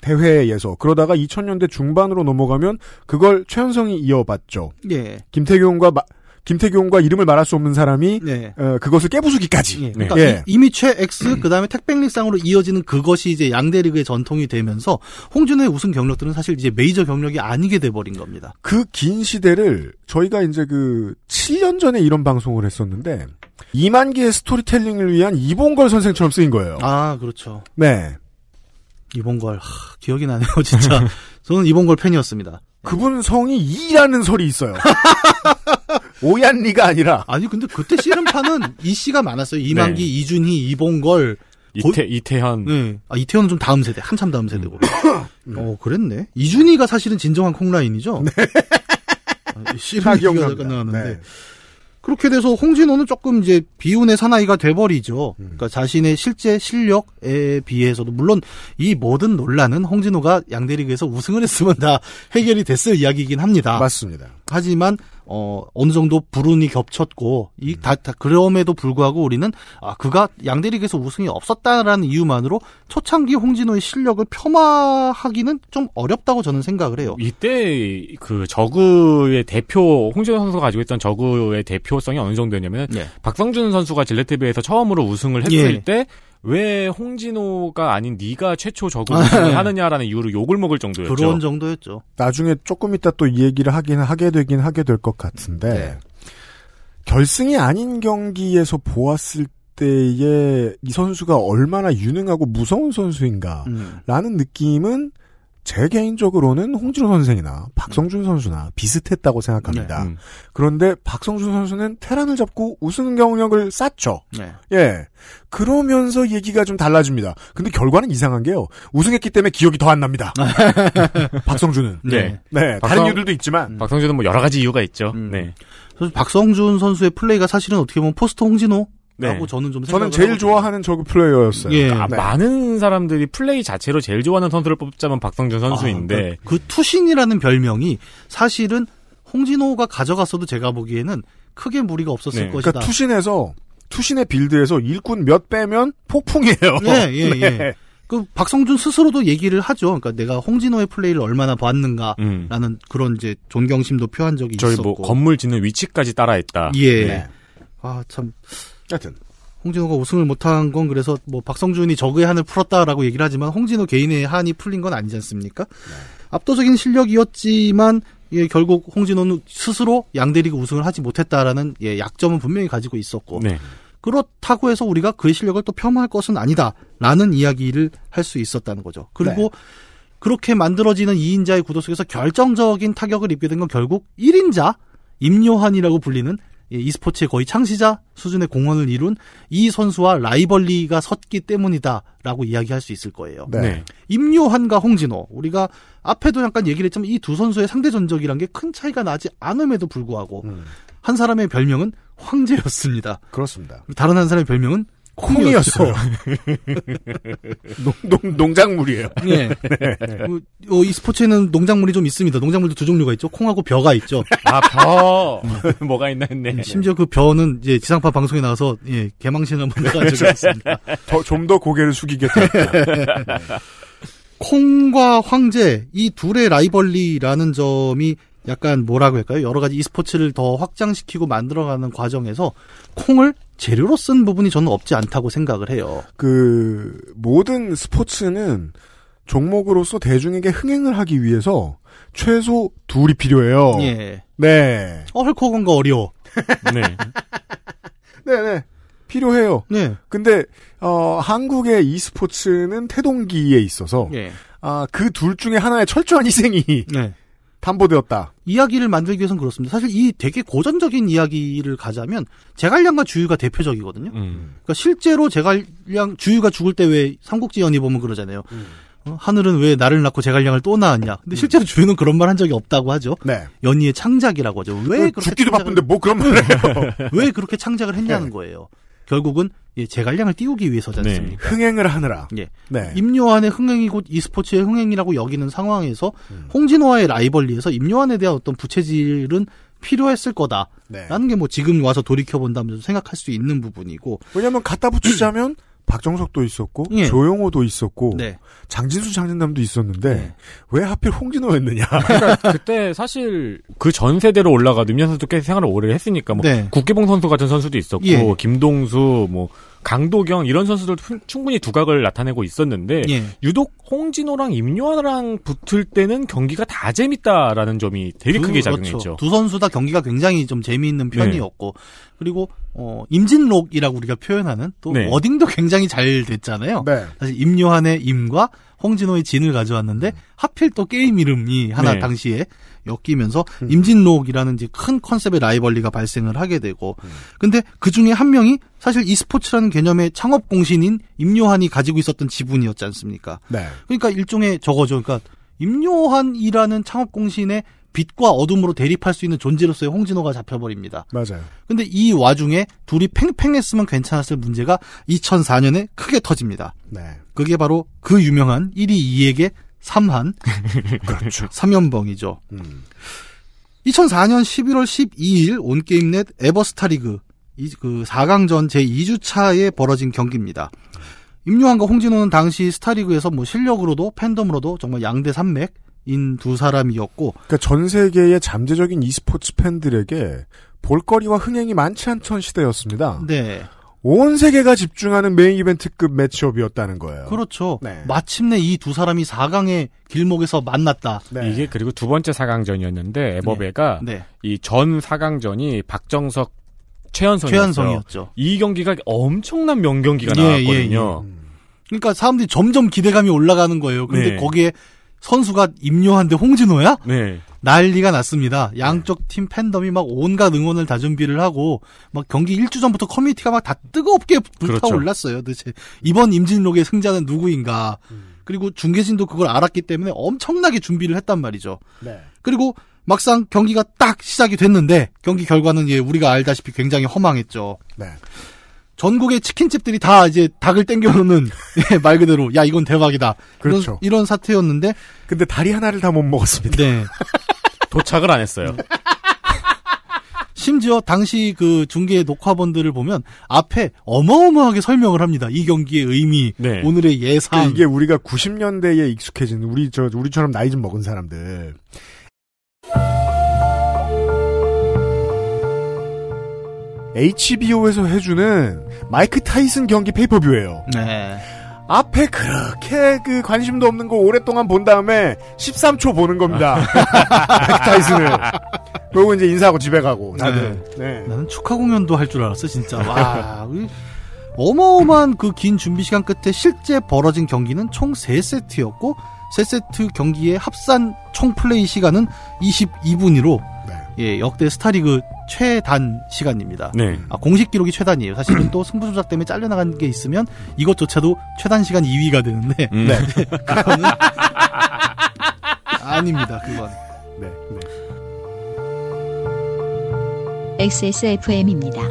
대회에서 그러다가 2000년대 중반으로 넘어가면 그걸 최현성이 이어봤죠. 예. 김태균과 이름을 말할 수 없는 사람이 네. 그것을 깨부수기까지. 네. 그러니까 네. 이미 최X 그다음에 택백릭상으로 이어지는 그것이 이제 양대리그의 전통이 되면서 홍진호의 우승 경력들은 사실 이제 메이저 경력이 아니게 돼버린 겁니다. 그 긴 시대를 저희가 이제 그 7년 전에 이런 방송을 했었는데 이만기의 스토리텔링을 위한 이봉걸 선생처럼 쓰인 거예요. 아 그렇죠. 네. 이봉걸 기억이 나네요 진짜. 저는 이봉걸 팬이었습니다. 그분 성이 이라는 설이 있어요. 오얀리가 아니라. 아니 근데 그때 씨름판은 이씨가 많았어요. 이만기, 네. 이준희, 이봉걸, 이태현. 네. 아 이태현은 좀 다음 세대, 한참 다음 세대고. 그랬네. 이준희가 사실은 진정한 콩라인이죠. 네. 씨름기가 끝나는데. 네. 그렇게 돼서 홍진호는 조금 이제 비운의 사나이가 돼버리죠. 그러니까 자신의 실제 실력에 비해서도 물론 이 모든 논란은 홍진호가 양대리그에서 우승을 했으면 다 해결이 됐을 이야기이긴 합니다. 맞습니다. 하지만 어느 정도 불운이 겹쳤고 그럼에도 불구하고 우리는 그가 양대리그에서 우승이 없었다라는 이유만으로 초창기 홍진호의 실력을 폄하하기는 좀 어렵다고 저는 생각을 해요. 이때 그 저그의 대표 홍진호 선수가 가지고 있던 저그의 대표성이 어느 정도였냐면 네. 박성준 선수가 질레트비에서 처음으로 우승을 했을 예. 때 왜 홍진호가 아닌 네가 최초 저그 우승을 하느냐라는 이유로 욕을 먹을 정도였죠. 그런 정도였죠. 나중에 조금 이따 또 이 얘기를 하게 될 것 같은데 네. 결승이 아닌 경기에서 보았을 때에 이 선수가 얼마나 유능하고 무서운 선수인가라는 느낌은 제 개인적으로는 홍진호 선생이나 박성준 선수나 비슷했다고 생각합니다. 네. 그런데 박성준 선수는 테란을 잡고 우승 경력을 쌓죠. 네. 예, 그러면서 얘기가 좀 달라집니다. 근데 결과는 이상한 게요. 우승했기 때문에 기억이 더 안 납니다. 박성준은. 네. 네. 다른 이유들도 있지만 박성준은 뭐 여러 가지 이유가 있죠. 네. 사실 박성준 선수의 플레이가 사실은 어떻게 보면 포스트 홍진호. 네. 라고 저는 제일 좋아하는 저그 플레이어였어요. 예. 그러니까 네. 많은 사람들이 플레이 자체로 제일 좋아하는 선수를 뽑자면 박성준 선수인데 그 투신이라는 별명이 사실은 홍진호가 가져갔어도 제가 보기에는 크게 무리가 없었을 네. 것이다. 그러니까 투신의 빌드에서 일꾼 몇 빼면 폭풍이에요. 네, 예, 네. 예. 그 박성준 스스로도 얘기를 하죠. 그러니까 내가 홍진호의 플레이를 얼마나 봤는가라는 그런 이제 존경심도 표한 적이 있었고 저희 뭐 건물 짓는 위치까지 따라했다. 예. 네. 아 참. 여튼 홍진호가 우승을 못한 건 그래서 뭐 박성준이 적의 한을 풀었다라고 얘기를 하지만 홍진호 개인의 한이 풀린 건 아니지 않습니까? 네. 압도적인 실력이었지만 예, 결국 홍진호는 스스로 양대리그 우승을 하지 못했다라는 예, 약점은 분명히 가지고 있었고 네. 그렇다고 해서 우리가 그의 실력을 또 폄하할 것은 아니다라는 이야기를 할 수 있었다는 거죠. 그리고 네. 그렇게 만들어지는 2인자의 구도 속에서 결정적인 타격을 입게 된 건 결국 1인자 임요환이라고 불리는 e스포츠의 거의 창시자 수준의 공헌을 이룬 이 선수와 라이벌리가 섰기 때문이다라고 이야기할 수 있을 거예요. 네. 임요환과 홍진호, 우리가 앞에도 잠깐 얘기를 했지만 이 두 선수의 상대 전적이란 게 큰 차이가 나지 않음에도 불구하고 한 사람의 별명은 황제였습니다. 그렇습니다. 다른 한 사람의 별명은 콩이었어요. 농작물이에요. 네. 이 스포츠에는 농작물이 좀 있습니다. 농작물도 두 종류가 있죠. 콩하고 벼가 있죠. 아, 벼! 뭐가 있나 했네. 심지어 그 벼는 이제 지상파 방송에 나와서, 예, 개망신 한번 해가지고 있습니다. 좀 더 고개를 숙이겠다. 콩과 황제, 이 둘의 라이벌리라는 점이 약간 뭐라고 할까요? 여러 가지 e스포츠를 더 확장시키고 만들어가는 과정에서 콩을 재료로 쓴 부분이 저는 없지 않다고 생각을 해요. 그 모든 스포츠는 종목으로서 대중에게 흥행을 하기 위해서 최소 둘이 필요해요. 예. 네. 헐코건과 어리오. 네. 네네. 필요해요. 네. 근데 한국의 e스포츠는 태동기에 있어서 예. 아, 그 둘 중에 하나의 철저한 희생이. 네. 담보되었다. 이야기를 만들기 위해서는 그렇습니다. 사실 이 되게 고전적인 이야기를 가자면 제갈량과 주유가 대표적이거든요. 그러니까 실제로 제갈량 주유가 죽을 때 왜 삼국지 연이 보면 그러잖아요. 하늘은 왜 나를 낳고 제갈량을 또 낳았냐. 근데 실제로 주유는 그런 말 한 적이 없다고 하죠. 네. 연희의 창작이라고 하죠. 왜 그렇게 죽기도 바쁜데 뭐 그런 말을 해요. 왜 그렇게 창작을 했냐는 네. 거예요. 결국은 예, 제갈량을 띄우기 위해서지 않습니까? 네. 흥행을 하느라. 예. 네. 임요환의 흥행이 곧 e스포츠의 흥행이라고 여기는 상황에서 홍진호와의 라이벌리에서 임요환에 대한 어떤 부채질은 필요했을 거다라는 네. 게 뭐 지금 와서 돌이켜본다면 생각할 수 있는 부분이고. 왜냐하면 갖다 붙이자면 박정석도 있었고 예. 조용호도 있었고 네. 장진수 장진남도 있었는데 네. 왜 하필 홍진호였느냐. 그러니까 그때 사실 그 전 세대로 올라가도 임 선수도 꽤 생활을 오래 했으니까 뭐 네. 국기봉 선수 같은 선수도 있었고 예. 김동수 뭐 강도경 이런 선수들도 충분히 두각을 나타내고 있었는데 예. 유독 홍진호랑 임요환이랑 붙을 때는 경기가 다 재밌다라는 점이 되게 크게 작용했죠. 그렇죠. 두 선수 다 경기가 굉장히 좀 재미있는 편이었고 네. 그리고 임진록이라고 우리가 표현하는 또 네. 워딩도 굉장히 잘 됐잖아요. 네. 사실 임요환의 임과 홍진호의 진을 가져왔는데 하필 또 게임 이름이 하나 네. 당시에 엮이면서 임진록이라는 이제 큰 컨셉의 라이벌리가 발생을 하게 되고 근데 그중에 한 명이 사실 e스포츠라는 개념의 창업 공신인 임요환이 가지고 있었던 지분이었지 않습니까? 네. 그러니까 일종의 저거죠. 그러니까 임요환이라는 창업 공신의 빛과 어둠으로 대립할 수 있는 존재로서의 홍진호가 잡혀버립니다. 맞아요. 근데 이 와중에 둘이 팽팽했으면 괜찮았을 문제가 2004년에 크게 터집니다. 네. 그게 바로 그 유명한 1위 2에게 3한. 그렇죠. 3연봉이죠. 2004년 11월 12일 온게임넷 에버스타리그, 그 4강전 제2주차에 벌어진 경기입니다. 임요환과 홍진호는 당시 스타리그에서 뭐 실력으로도 팬덤으로도 정말 양대 산맥, 인두 사람이었고, 그러니까 전 세계의 잠재적인 e스포츠 팬들에게 볼거리와 흥행이 많지 않던 시대였습니다. 네, 온 세계가 집중하는 메인 이벤트급 매치업이었다는 거예요. 그렇죠. 네. 마침내 이두 사람이 4강의 길목에서 만났다. 네. 이게 그리고 두 번째 4강전이었는데 에버베가 네. 네. 이전 4강전이 박정석 최연성이었죠. 이 경기가 엄청난 명경기가 나왔거든요. 예, 예. 그러니까 사람들이 점점 기대감이 올라가는 거예요. 근데 네. 거기에 선수가 임요환 대 홍진호야? 네. 난리가 났습니다. 양쪽 팀 팬덤이 막 온갖 응원을 다 준비를 하고 막 경기 1주 전부터 커뮤니티가 막 다 뜨겁게 불타올랐어요. 그렇죠. 도대체 이번 임진록의 승자는 누구인가. 그리고 중계진도 그걸 알았기 때문에 엄청나게 준비를 했단 말이죠. 네. 그리고 막상 경기가 딱 시작이 됐는데 경기 결과는 예, 우리가 알다시피 굉장히 허망했죠. 네. 전국의 치킨집들이 다 이제 닭을 땡겨놓는 예, 말 그대로 야 이건 대박이다. 그렇죠. 이런 사태였는데 근데 다리 하나를 다 못 먹었습니다. 네. 도착을 안 했어요. 심지어 당시 그 중계 녹화본들을 보면 앞에 어마어마하게 설명을 합니다. 이 경기의 의미, 네. 오늘의 예상. 그러니까 이게 우리가 90년대에 익숙해진 우리처럼 나이 좀 먹은 사람들. HBO에서 해주는 마이크 타이슨 경기 페이퍼뷰예요. 네. 앞에 그렇게 그 관심도 없는 거 오랫동안 본 다음에 13초 보는 겁니다. 마이크 타이슨을. 그리고 이제 인사하고 집에 가고. 다들. 네. 네. 나는 축하 공연도 할 줄 알았어 진짜. 와. 어마어마한 그 긴 준비 시간 끝에 실제 벌어진 경기는 총 3세트였고 3세트 경기의 합산 총 플레이 시간은 22분으로 네. 예, 역대 스타리그 최단 시간입니다. 네. 아, 공식 기록이 최단이에요. 사실은 또 승부 조작 때문에 잘려나간 게 있으면 이것조차도 최단 시간 2위가 되는데 네. 그거는 아닙니다. 그건. 네. 네. XSFM입니다.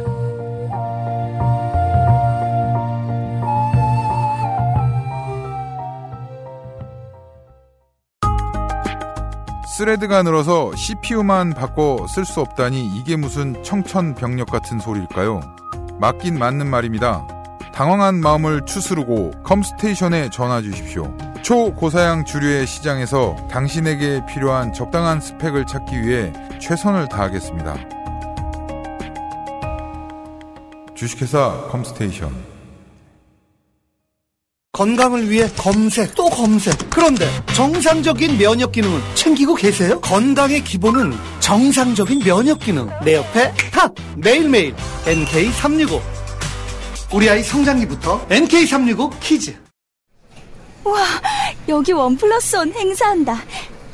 스레드가 늘어서 CPU만 바꿔 쓸 수 없다니 이게 무슨 청천벽력 같은 소리일까요? 맞긴 맞는 말입니다. 당황한 마음을 추스르고 컴스테이션에 전화 주십시오. 초고사양 주류의 시장에서 당신에게 필요한 적당한 스펙을 찾기 위해 최선을 다하겠습니다. 주식회사 컴스테이션. 건강을 위해 검색 또 검색. 그런데 정상적인 면역 기능은 챙기고 계세요? 건강의 기본은 정상적인 면역 기능. 내 옆에 탑. 매일매일 NK365. 우리 아이 성장기부터 NK365 키즈. 우와, 여기 원 플러스 원 행사한다.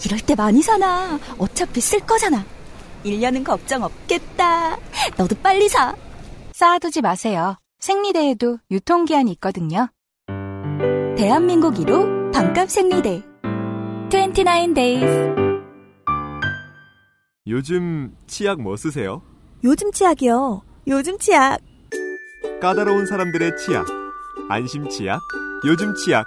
이럴 때 많이 사나. 어차피 쓸 거잖아. 1년은 걱정 없겠다. 너도 빨리 사. 쌓아두지 마세요. 생리대에도 유통기한이 있거든요. 대한민국 1호 반값 생리대 29 days. 요즘 치약 뭐 쓰세요? 요즘 치약이요. 요즘 치약. 까다로운 사람들의 치약. 안심 치약. 요즘 치약.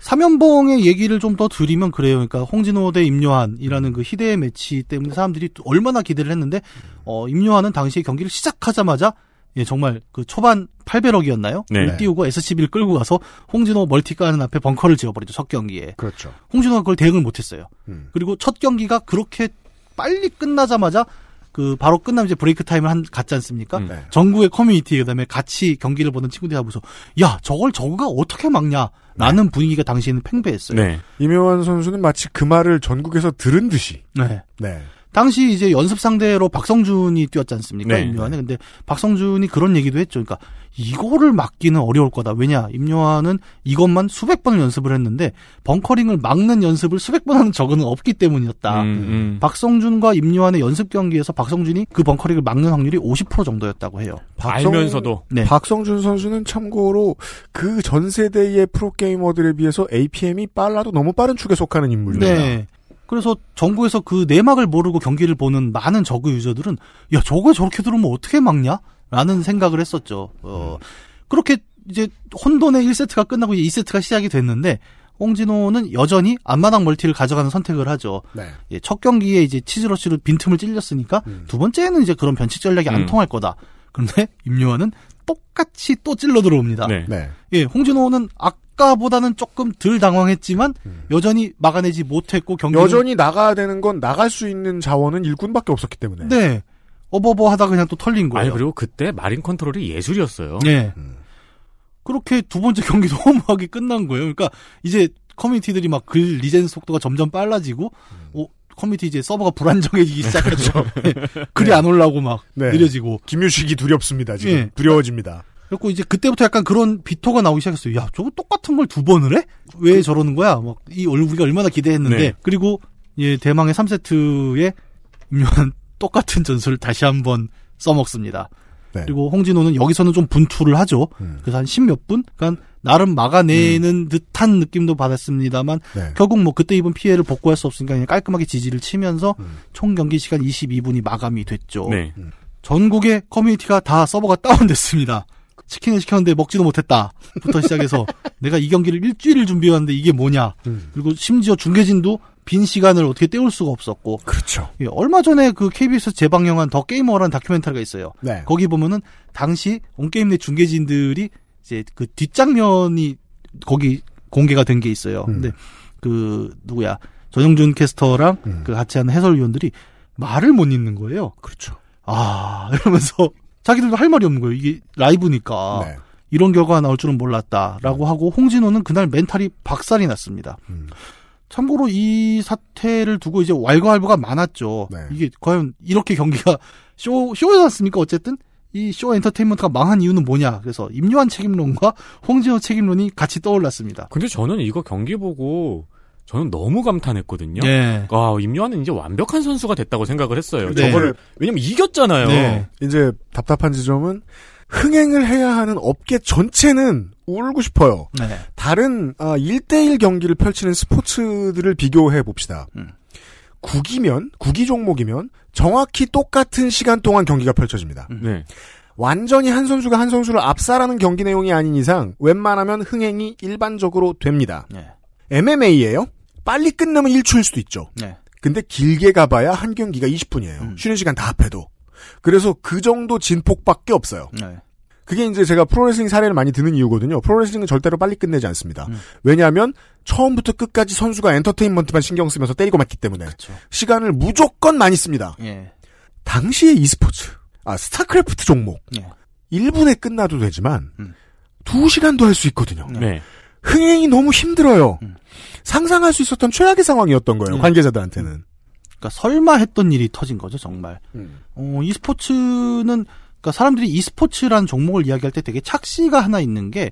삼연봉의 얘기를 좀 더 드리면 그래요. 그러니까 홍진호 대 임요한이라는 그 희대의 매치 때문에 사람들이 얼마나 기대를 했는데 임요한은 당시에 경기를 시작하자마자 예, 정말 그 초반 800억이었나요? 네. 띄우고 SCB를 끌고 가서 홍진호 멀티 까는 앞에 벙커를 지어버리죠. 첫 경기에. 그렇죠. 홍진호가 그걸 대응을 못했어요. 그리고 첫 경기가 그렇게 빨리 끝나자마자 그 바로 끝나면 이제 브레이크 타임을 갔지 않습니까? 네. 전국의 커뮤니티 그다음에 같이 경기를 보는 친구들이 하면서 야 저걸 저거가 어떻게 막냐? 라는 네. 분위기가 당시에는 팽배했어요. 네. 임요환 선수는 마치 그 말을 전국에서 들은 듯이. 네. 네. 당시 이제 연습 상대로 박성준이 뛰었지 않습니까? 네. 임요환에. 근데 박성준이 그런 얘기도 했죠. 그러니까 이거를 막기는 어려울 거다. 왜냐? 임요환은 이것만 수백 번을 연습을 했는데 벙커링을 막는 연습을 수백 번 하는 적은 없기 때문이었다. 박성준과 임요환의 연습 경기에서 박성준이 그 벙커링을 막는 확률이 50% 정도였다고 해요. 알면서도. 네. 박성준 선수는 참고로 그 전 세대의 프로게이머들에 비해서 APM이 빨라도 너무 빠른 축에 속하는 인물입니다. 네. 그래서 정부에서 그 내막을 모르고 경기를 보는 많은 저그 유저들은 야 저거 저렇게 들어오면 어떻게 막냐? 라는 생각을 했었죠. 그렇게 이제 혼돈의 1세트가 끝나고 2세트가 시작이 됐는데 홍진호는 여전히 앞마당 멀티를 가져가는 선택을 하죠. 네. 예, 첫 경기에 이제 치즈러쉬로 빈틈을 찔렸으니까 두 번째는 이제 그런 변칙 전략이 안 통할 거다. 그런데 임요환은 똑같이 또 찔러 들어옵니다. 네. 네. 예, 홍진호는 아까보다는 조금 덜 당황했지만 여전히 막아내지 못했고 경기는 여전히 나가야 되는 건 나갈 수 있는 자원은 일꾼밖에 없었기 때문에 네 어버버하다 그냥 또 털린 거예요. 아니 그리고 그때 마린 컨트롤이 예술이었어요. 네 그렇게 두 번째 경기도 허무하게 끝난 거예요. 그러니까 이제 커뮤니티들이 막 글 리젠 속도가 점점 빨라지고 커뮤니티 이제 서버가 불안정해지기 시작하죠. 네. 글이 안 올라오고 막 네. 느려지고 김유식이 두렵습니다. 지금 네. 두려워집니다. 그리고 이제 그때부터 약간 그런 비토가 나오기 시작했어요. 야, 저거 똑같은 걸 두 번을 해? 왜 저러는 거야? 막 이 우리가 얼마나 기대했는데. 네. 그리고 예, 대망의 3세트에 임요환 똑같은 전술을 다시 한번 써먹습니다. 네. 그리고 홍진호는 여기서는 좀 분투를 하죠. 그래서 한 10몇 분? 그러니까 나름 막아내는 듯한 느낌도 받았습니다만 네. 결국 뭐 그때 입은 피해를 복구할 수 없으니까 그냥 깔끔하게 지지를 치면서 총 경기 시간 22분이 마감이 됐죠. 네. 전국의 커뮤니티가 다 서버가 다운됐습니다. 치킨을 시켰는데 먹지도 못했다. 부터 시작해서 내가 이 경기를 일주일을 준비했는데 이게 뭐냐. 그리고 심지어 중계진도 빈 시간을 어떻게 때울 수가 없었고. 그렇죠. 예, 얼마 전에 그 KBS에서 재방영한 더 게이머라는 다큐멘터리가 있어요. 네. 거기 보면은 당시 온게임 내 중계진들이 이제 그 뒷장면이 거기 공개가 된 게 있어요. 근데 그, 누구야. 전영준 캐스터랑 그 같이 하는 해설위원들이 말을 못 잇는 거예요. 그렇죠. 아, 이러면서 자기들도 할 말이 없는 거예요. 이게 라이브니까. 네. 이런 결과가 나올 줄은 몰랐다라고 하고 홍진호는 그날 멘탈이 박살이 났습니다. 참고로 이 사태를 두고 이제 왈가왈부가 많았죠. 네. 이게 과연 이렇게 경기가 쇼였으니까 어쨌든 이 쇼 엔터테인먼트가 망한 이유는 뭐냐. 그래서 임요한 책임론과 홍진호 책임론이 같이 떠올랐습니다. 근데 저는 이거 경기 보고 저는 너무 감탄했거든요. 네. 아, 임요한은 이제 완벽한 선수가 됐다고 생각을 했어요. 네. 저거를 왜냐면 이겼잖아요. 네. 이제 답답한 지점은 흥행을 해야 하는 업계 전체는 울고 싶어요. 네. 다른 1대1 경기를 펼치는 스포츠들을 비교해 봅시다. 구기 종목이면 정확히 똑같은 시간 동안 경기가 펼쳐집니다. 네. 완전히 한 선수가 한 선수를 압살하는 경기 내용이 아닌 이상 웬만하면 흥행이 일반적으로 됩니다. 네. MMA예요. 빨리 끝나면 1초일 수도 있죠. 네. 근데 길게 가봐야 한 경기가 20분이에요. 쉬는 시간 다 합해도. 그래서 그 정도 진폭밖에 없어요. 네. 그게 이제 제가 프로레슬링 사례를 많이 드는 이유거든요. 프로레슬링은 절대로 빨리 끝내지 않습니다. 왜냐하면 처음부터 끝까지 선수가 엔터테인먼트만 신경 쓰면서 때리고 맞기 때문에. 그쵸. 시간을 무조건 많이 씁니다. 예. 당시의 e스포츠, 스타크래프트 종목. 예. 1분에 끝나도 되지만 2시간도 할 수 있거든요. 네. 흥행이 너무 힘들어요. 상상할 수 있었던 최악의 상황이었던 거예요. 관계자들한테는. 그러니까 설마 했던 일이 터진 거죠, 정말. e스포츠는 그러니까 사람들이 e스포츠라는 종목을 이야기할 때 되게 착시가 하나 있는 게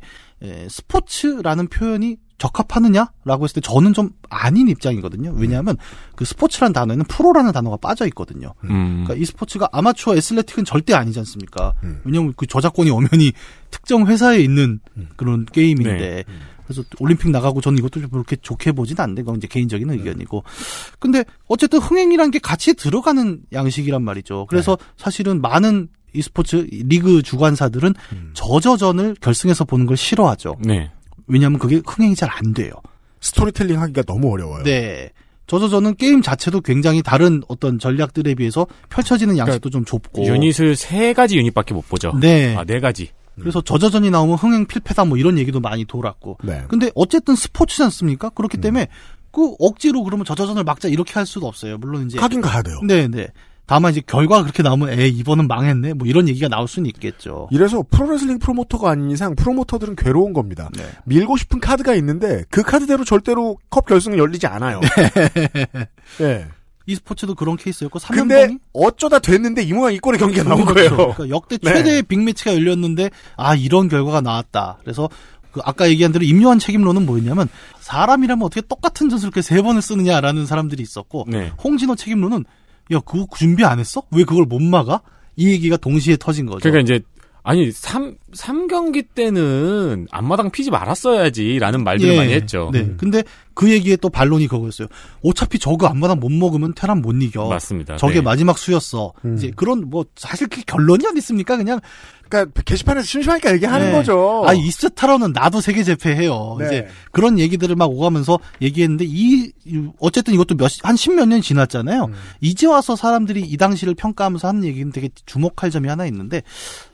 스포츠라는 표현이 적합하느냐라고 했을 때 저는 좀 아닌 입장이거든요. 왜냐하면 그 스포츠라는 단어에는 프로라는 단어가 빠져 있거든요. 그러니까 e스포츠가 아마추어 애슬레틱은 절대 아니지 않습니까? 왜냐하면 그 저작권이 엄연히 특정 회사에 있는 그런 게임인데. 네. 그래서 올림픽 나가고 저는 이것도 좀 그렇게 좋게 보진 않는데 그건 이제 개인적인 의견이고. 근데 어쨌든 흥행이란 게 같이 들어가는 양식이란 말이죠. 그래서 네. 사실은 많은 e스포츠 리그 주관사들은 저저전을 결승에서 보는 걸 싫어하죠. 네. 왜냐하면 그게 흥행이 잘 안 돼요. 스토리텔링 하기가 너무 어려워요. 네. 저저전은 게임 자체도 굉장히 다른 어떤 전략들에 비해서 펼쳐지는 양식도 그러니까 좀 좁고. 유닛을 3가지 유닛밖에 못 보죠. 네. 4가지. 그래서 저저전이 나오면 흥행 필패다 뭐 이런 얘기도 많이 돌았고. 네. 근데 어쨌든 스포츠지 않습니까? 그렇기 때문에 그 억지로 그러면 저저전을 막자 이렇게 할 수도 없어요. 물론 이제 가긴 가야 돼요. 네네. 다만 이제 결과가 그렇게 나오면 이번은 망했네 뭐 이런 얘기가 나올 수는 있겠죠. 이래서 프로레슬링 프로모터가 아닌 이상 프로모터들은 괴로운 겁니다. 네. 밀고 싶은 카드가 있는데 그 카드대로 절대로 컵 결승은 열리지 않아요. 네. e스포츠도 그런 케이스였고 3년 근데 동이? 어쩌다 됐는데 이 모양 이 꼴의 경기가 나온 거예요. 그러니까 역대 최대의 네. 빅매치가 열렸는데 이런 결과가 나왔다. 그래서 그 아까 얘기한 대로 임요한 책임론은 뭐였냐면 사람이라면 어떻게 똑같은 전술을 이렇게 3번을 쓰느냐라는 사람들이 있었고 네. 홍진호 책임론은 야 그거 준비 안 했어? 왜 그걸 못 막아? 이 얘기가 동시에 터진 거죠. 그러니까 이제 아니 3경기 때는 앞마당 피지 말았어야지라는 말들을 많이 했죠. 네. 근데 그 얘기에 또 반론이 그거였어요. 어차피 저거 앞마당 못 먹으면 테란 못 이겨. 맞습니다. 저게 네. 마지막 수였어. 이제 그런 뭐 사실 그 결론이 안 있습니까? 그냥 그러니까 게시판에서 심심하니까 얘기하는 네. 거죠. 이스트 타러는 나도 세계 재패해요. 네. 이제 그런 얘기들을 막 오가면서 얘기했는데 어쨌든 이것도 한 10몇 년 지났잖아요. 이제 와서 사람들이 이 당시를 평가하면서 하는 얘기는 되게 주목할 점이 하나 있는데.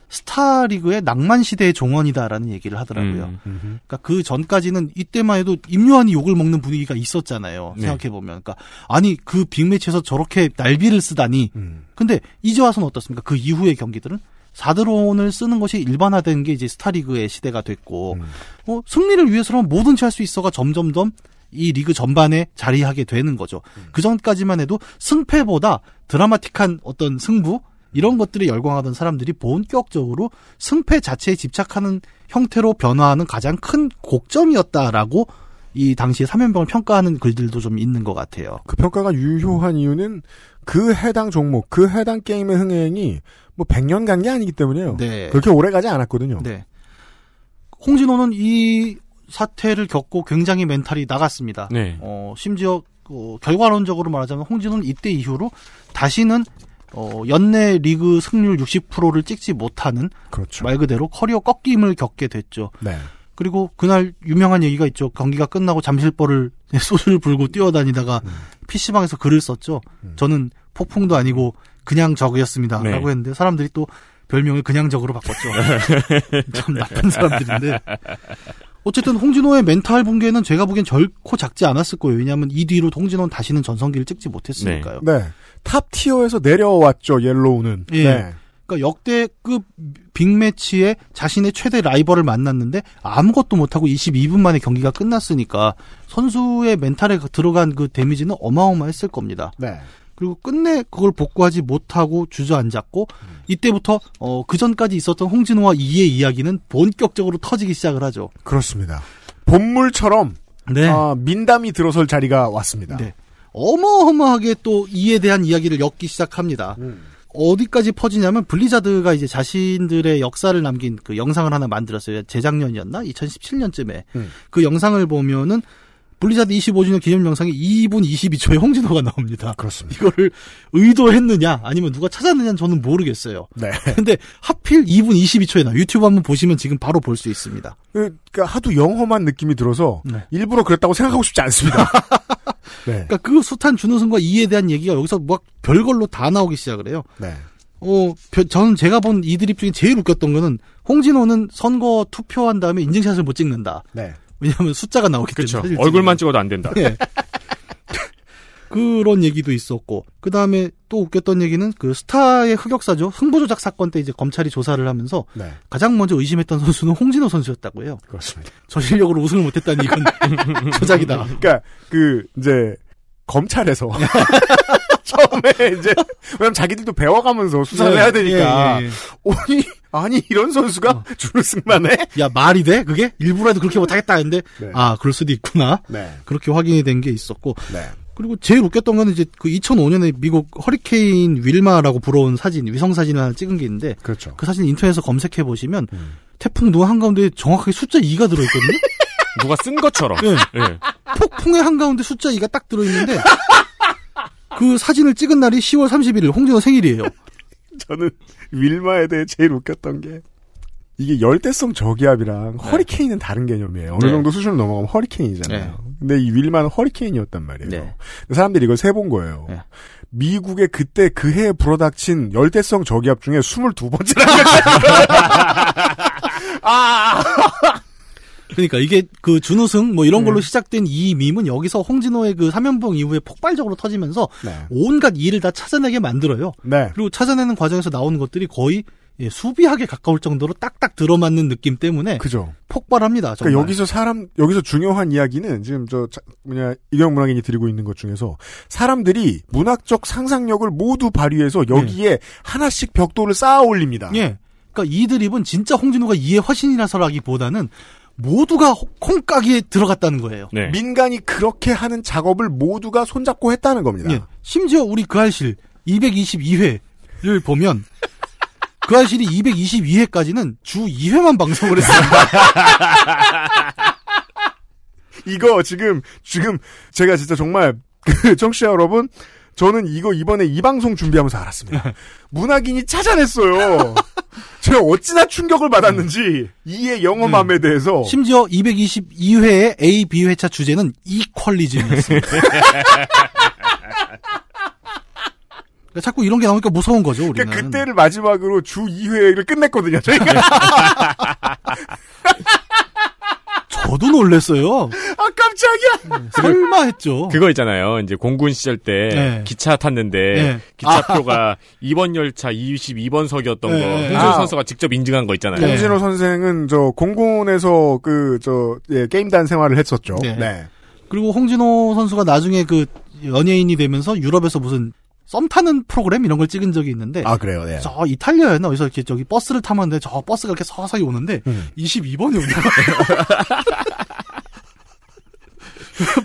스타리그의 낭만시대의 종언이다라는 얘기를 하더라고요. 그러니까 그 전까지는 이때만 해도 임요한이 욕을 먹는 분위기가 있었잖아요. 네. 생각해보면. 그러니까 아니 그 빅매치에서 저렇게 날비를 쓰다니. 근데 이제 와서는 어떻습니까? 그 이후의 경기들은 4드론을 쓰는 것이 일반화된 게 이제 스타리그의 시대가 됐고 승리를 위해서라면 뭐든지 할 수 있어가 점점점 이 리그 전반에 자리하게 되는 거죠. 그 전까지만 해도 승패보다 드라마틱한 어떤 승부 이런 것들이 열광하던 사람들이 본격적으로 승패 자체에 집착하는 형태로 변화하는 가장 큰 곡점이었다라고 이 당시에 삼연병을 평가하는 글들도 좀 있는 것 같아요. 그 평가가 유효한 이유는 그 해당 종목, 그 해당 게임의 흥행이 뭐 100년 간 게 아니기 때문에요. 네. 그렇게 오래 가지 않았거든요. 네. 홍진호는 이 사태를 겪고 굉장히 멘탈이 나갔습니다. 네. 심지어 결과론적으로 말하자면 홍진호는 이때 이후로 다시는 연내 리그 승률 60%를 찍지 못하는 그렇죠. 말 그대로 커리어 꺾임을 겪게 됐죠. 네. 그리고 그날 유명한 얘기가 있죠. 경기가 끝나고 잠실벌을 소주를 불고 뛰어다니다가 PC방에서 글을 썼죠. 저는 폭풍도 아니고 그냥 적이었습니다. 네. 라고 했는데 사람들이 또 별명을 그냥 적으로 바꿨죠. 참 나쁜 사람들인데 어쨌든 홍진호의 멘탈 붕괴는 제가 보기엔 결코 작지 않았을 거예요. 왜냐하면 이 뒤로 홍진호는 다시는 전성기를 찍지 못했으니까요. 네. 네. 탑티어에서 내려왔죠. 옐로우는. 예. 네. 그러니까 역대급 빅매치에 자신의 최대 라이벌을 만났는데 아무것도 못하고 22분 만에 경기가 끝났으니까 선수의 멘탈에 들어간 그 데미지는 어마어마했을 겁니다. 네. 그리고 끝내 그걸 복구하지 못하고 주저앉았고 이때부터 그전까지 있었던 홍진호와 이의 이야기는 본격적으로 터지기 시작을 하죠. 그렇습니다. 본물처럼 네. 민담이 들어설 자리가 왔습니다. 네. 어마어마하게 또 이에 대한 이야기를 엮기 시작합니다. 어디까지 퍼지냐면 블리자드가 이제 자신들의 역사를 남긴 그 영상을 하나 만들었어요. 재작년이었나? 2017년쯤에. 그 영상을 보면은 블리자드 25주년 기념 영상에 2분 22초에 홍진호가 나옵니다. 그렇습니다. 이거를 의도했느냐 아니면 누가 찾았느냐는 저는 모르겠어요. 네. 근데 하필 2분 22초에 나와요. 유튜브 한번 보시면 지금 바로 볼 수 있습니다. 그러니까 하도 영험한 느낌이 들어서 네. 일부러 그랬다고 생각하고 싶지 않습니다. 네. 그러니까 그 숱한 준우승과 이에 대한 얘기가 여기서 막 별걸로 다 나오기 시작을 해요. 네. 저는 제가 본 이 드립 중에 제일 웃겼던 거는 홍진호는 선거 투표한 다음에 인증샷을 못 찍는다. 네. 왜냐하면 숫자가 나오기 때문에. 그렇죠. 얼굴만 찍어도 안 된다. 네. 그런 얘기도 있었고, 그 다음에 또 웃겼던 얘기는 그 스타의 흑역사죠. 흥보조작 사건 때 이제 검찰이 조사를 하면서 네. 가장 먼저 의심했던 선수는 홍진호 선수였다고 해요. 그렇습니다. 저 실력으로 우승을 못했다니 이건 조작이다. 그러니까 이제 검찰에서 처음에 이제 왜냐면 자기들도 배워가면서 수사를 해야 되니까 아니 이런 선수가 준우승만 해? 야 말이 돼? 그게 일부러라도 그렇게 못하겠다 했는데 네. 아 그럴 수도 있구나. 네. 그렇게 확인이 된 게 있었고. 네. 그리고 제일 웃겼던 건 이제 그 2005년에 미국 허리케인 윌마라고 불어온 사진, 위성 사진을 하나 찍은 게 있는데. 그렇죠. 그 사진 인터넷에서 검색해 보시면 태풍 노 한가운데 정확하게 숫자 2가 들어있거든요? 누가 쓴 것처럼. 네. 네. 폭풍의 한가운데 숫자 2가 딱 들어있는데 그 사진을 찍은 날이 10월 31일, 홍진호 생일이에요. 저는 윌마에 대해 제일 웃겼던 게 이게 열대성 저기압이랑 네. 허리케인은 다른 개념이에요. 어느 정도 수준을 넘어가면 허리케인이잖아요. 네. 근데 이 윌마는 허리케인이었단 말이에요. 네. 사람들이 이걸 세본 거예요. 네. 미국에 그때 그 해에 불어닥친 열대성 저기압 중에 22번째라는 그러니까 이게 그 준우승 뭐 이런 걸로 시작된 이 밈은 여기서 홍진호의 그 삼연봉 이후에 폭발적으로 터지면서 네. 온갖 일을 다 찾아내게 만들어요. 네. 그리고 찾아내는 과정에서 나오는 것들이 거의 예, 수비하게 가까울 정도로 딱딱 들어맞는 느낌 때문에. 그죠. 폭발합니다. 정말. 그러니까 여기서 중요한 이야기는 지금 이경 문학인이 드리고 있는 것 중에서 사람들이 문학적 상상력을 모두 발휘해서 여기에 하나씩 벽돌을 쌓아 올립니다. 예. 그러니까 이 드립은 진짜 홍진호가 이의 화신이라서라기보다는 모두가 콩깍이에 들어갔다는 거예요. 네. 민간이 그렇게 하는 작업을 모두가 손잡고 했다는 겁니다. 예. 심지어 우리 그 알실 222회를 보면 그 알실이 222회까지는 주 2회만 방송을 했습니다. 이거 지금 제가 진짜 정말 청취자 여러분, 저는 이거 이번에 이 방송 준비하면서 알았습니다. 문학인이 찾아냈어요. 제가 어찌나 충격을 받았는지 이의 영험함에 대해서. 심지어 222회의 A, B회차 주제는 이퀄리즘이었습니다. 그러니까 자꾸 이런 게 나오니까 무서운 거죠, 우리는. 그러니까 그때를 마지막으로 주 2회를 끝냈거든요, 저희가. 저도 놀랬어요. 아, 깜짝이야. 네, 설마 했죠. 그거 있잖아요. 이제 공군 시절 때 기차 탔는데 기차표가 2번 열차 22번석이었던 거 홍진호 선수가 직접 인증한 거 있잖아요. 홍진호 선생은 저 공군에서 게임단 생활을 했었죠. 네. 네. 그리고 홍진호 선수가 나중에 그 연예인이 되면서 유럽에서 무슨 썸 타는 프로그램 이런 걸 찍은 적이 있는데. 아, 그래요? 네. 저 이탈리아였나? 어디서 이렇게 저기 버스를 타면 하는데 저 버스가 이렇게 서서히 오는데 22번이 오는 거예요.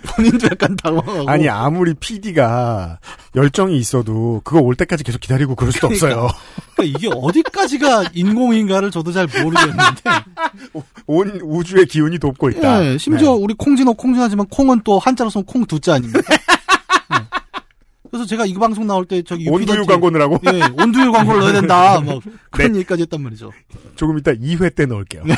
본인도 약간 당황하고. 아니, 아무리 PD가 열정이 있어도 그거 올 때까지 계속 기다리고 그럴 수도 없어요. 그러니까 이게 어디까지가 인공인가를 저도 잘 모르겠는데. 온 우주의 기운이 돕고 있다. 네, 심지어 우리 콩진하지만 콩은 또 한자로 쓰면 콩 두자 아닙니까? 그래서 제가 이 방송 나올 때 저기 온두유 광고를 하고 온두유 광고를 넣어야 된다 막 그런 얘기까지 했단 말이죠. 조금 이따 2회 때 넣을게요. 네.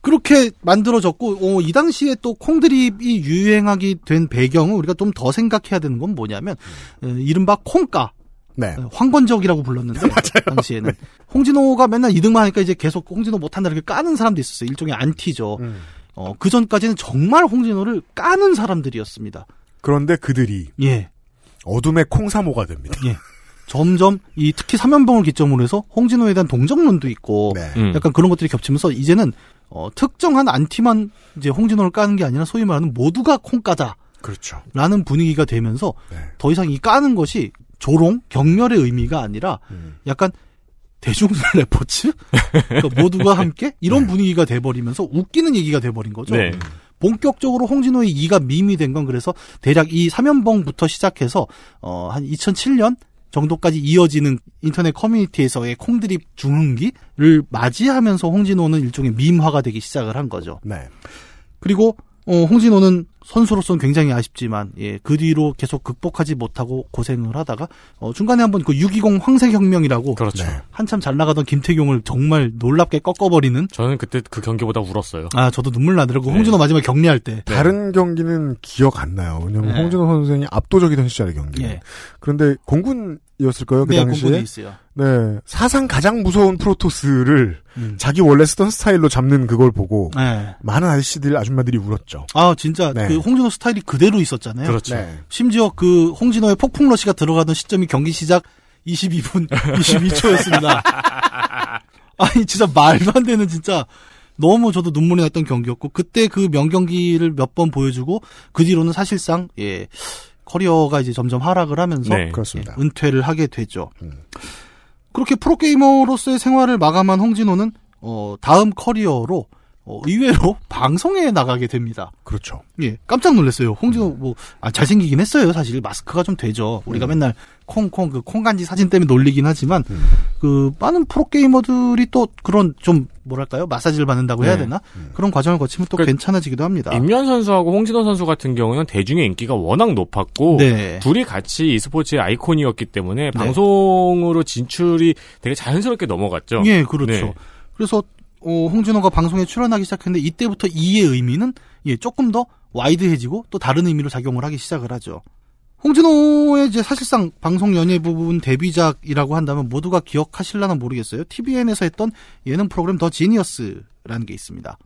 그렇게 만들어졌고 이 당시에 또 콩드립이 유행하게 된 배경은 우리가 좀 더 생각해야 되는 건 뭐냐면 이른바 콩가 네. 황건적이라고 불렀는데 맞아요. 당시에는. 네. 홍진호가 맨날 2등만 하니까 이제 계속 홍진호 못한다 이렇게 까는 사람도 있었어요. 일종의 안티죠. 그 전까지는 정말 홍진호를 까는 사람들이었습니다. 그런데 그들이 예. 어둠의 콩사모가 됩니다. 예. 점점 이 특히 삼연봉을 기점으로 해서 홍진호에 대한 동정론도 있고 네. 약간 그런 것들이 겹치면서 이제는 특정한 안티만 이제 홍진호를 까는 게 아니라 소위 말하는 모두가 콩까자. 그렇죠. 라는 분위기가 되면서 네. 더 이상 이 까는 것이 조롱, 경멸의 의미가 아니라 약간 대중 레포츠? 그러니까 모두가 함께? 이런 네. 분위기가 돼버리면서 웃기는 얘기가 돼버린 거죠. 네. 본격적으로 홍진호의 이가 밈이 된 건 그래서 대략 이 3연봉부터 시작해서 한 2007년 정도까지 이어지는 인터넷 커뮤니티에서의 콩드립 중흥기를 맞이하면서 홍진호는 일종의 밈화가 되기 시작을 한 거죠. 네. 그리고 홍진호는 선수로서는 굉장히 아쉽지만 예, 그 뒤로 계속 극복하지 못하고 고생을 하다가 중간에 한번 그 6.20 황색혁명이라고 그렇죠. 네. 한참 잘 나가던 김태경을 정말 놀랍게 꺾어버리는 저는 그때 그 경기보다 울었어요. 아 저도 눈물 나더라고. 네. 홍진호 마지막에 격리할 때 네. 다른 경기는 기억 안 나요. 왜냐면 네. 홍진호 선생이 압도적이던 시절의 경기. 네. 그런데 공군이었을까요? 그 네, 당시에 공군이 있어요. 네 사상 가장 무서운 프로토스를 자기 원래 쓰던 스타일로 잡는 그걸 보고 네. 많은 아저씨들 아줌마들이 울었죠. 아 진짜. 네. 그 홍진호 스타일이 그대로 있었잖아요. 그렇죠. 네. 심지어 그 홍진호의 폭풍 러시가 들어가던 시점이 경기 시작 22분 22초였습니다. 아니 진짜 말도 안 되는 진짜 너무 저도 눈물이 났던 경기였고 그때 그 명경기를 몇 번 보여주고 그 뒤로는 사실상 예 커리어가 이제 점점 하락을 하면서 네, 그렇습니다. 예, 은퇴를 하게 되죠. 그렇게 프로게이머로서의 생활을 마감한 홍진호는 다음 커리어로 의외로 방송에 나가게 됩니다. 그렇죠. 예, 깜짝 놀랐어요. 홍진호 뭐 잘생기긴 했어요. 사실 마스크가 좀 되죠. 우리가 맨날 콩콩 그 콩간지 사진 때문에 놀리긴 하지만 그 많은 프로게이머들이 또 그런 좀 뭐랄까요 마사지를 받는다고 해야 되나 그런 과정을 거치면 또 그러니까 괜찮아지기도 합니다. 임현 선수하고 홍진호 선수 같은 경우는 대중의 인기가 워낙 높았고 네. 둘이 같이 e스포츠의 아이콘이었기 때문에 네. 방송으로 진출이 되게 자연스럽게 넘어갔죠. 예, 그렇죠. 네. 그래서 홍진호가 방송에 출연하기 시작했는데 이때부터 이의 의미는 예, 조금 더 와이드해지고 또 다른 의미로 작용을 하기 시작을 하죠. 홍진호의 이제 사실상 방송 연예 부분 데뷔작이라고 한다면 모두가 기억하실라나 모르겠어요. TVN에서 했던 예능 프로그램 더 지니어스라는 게 있습니다.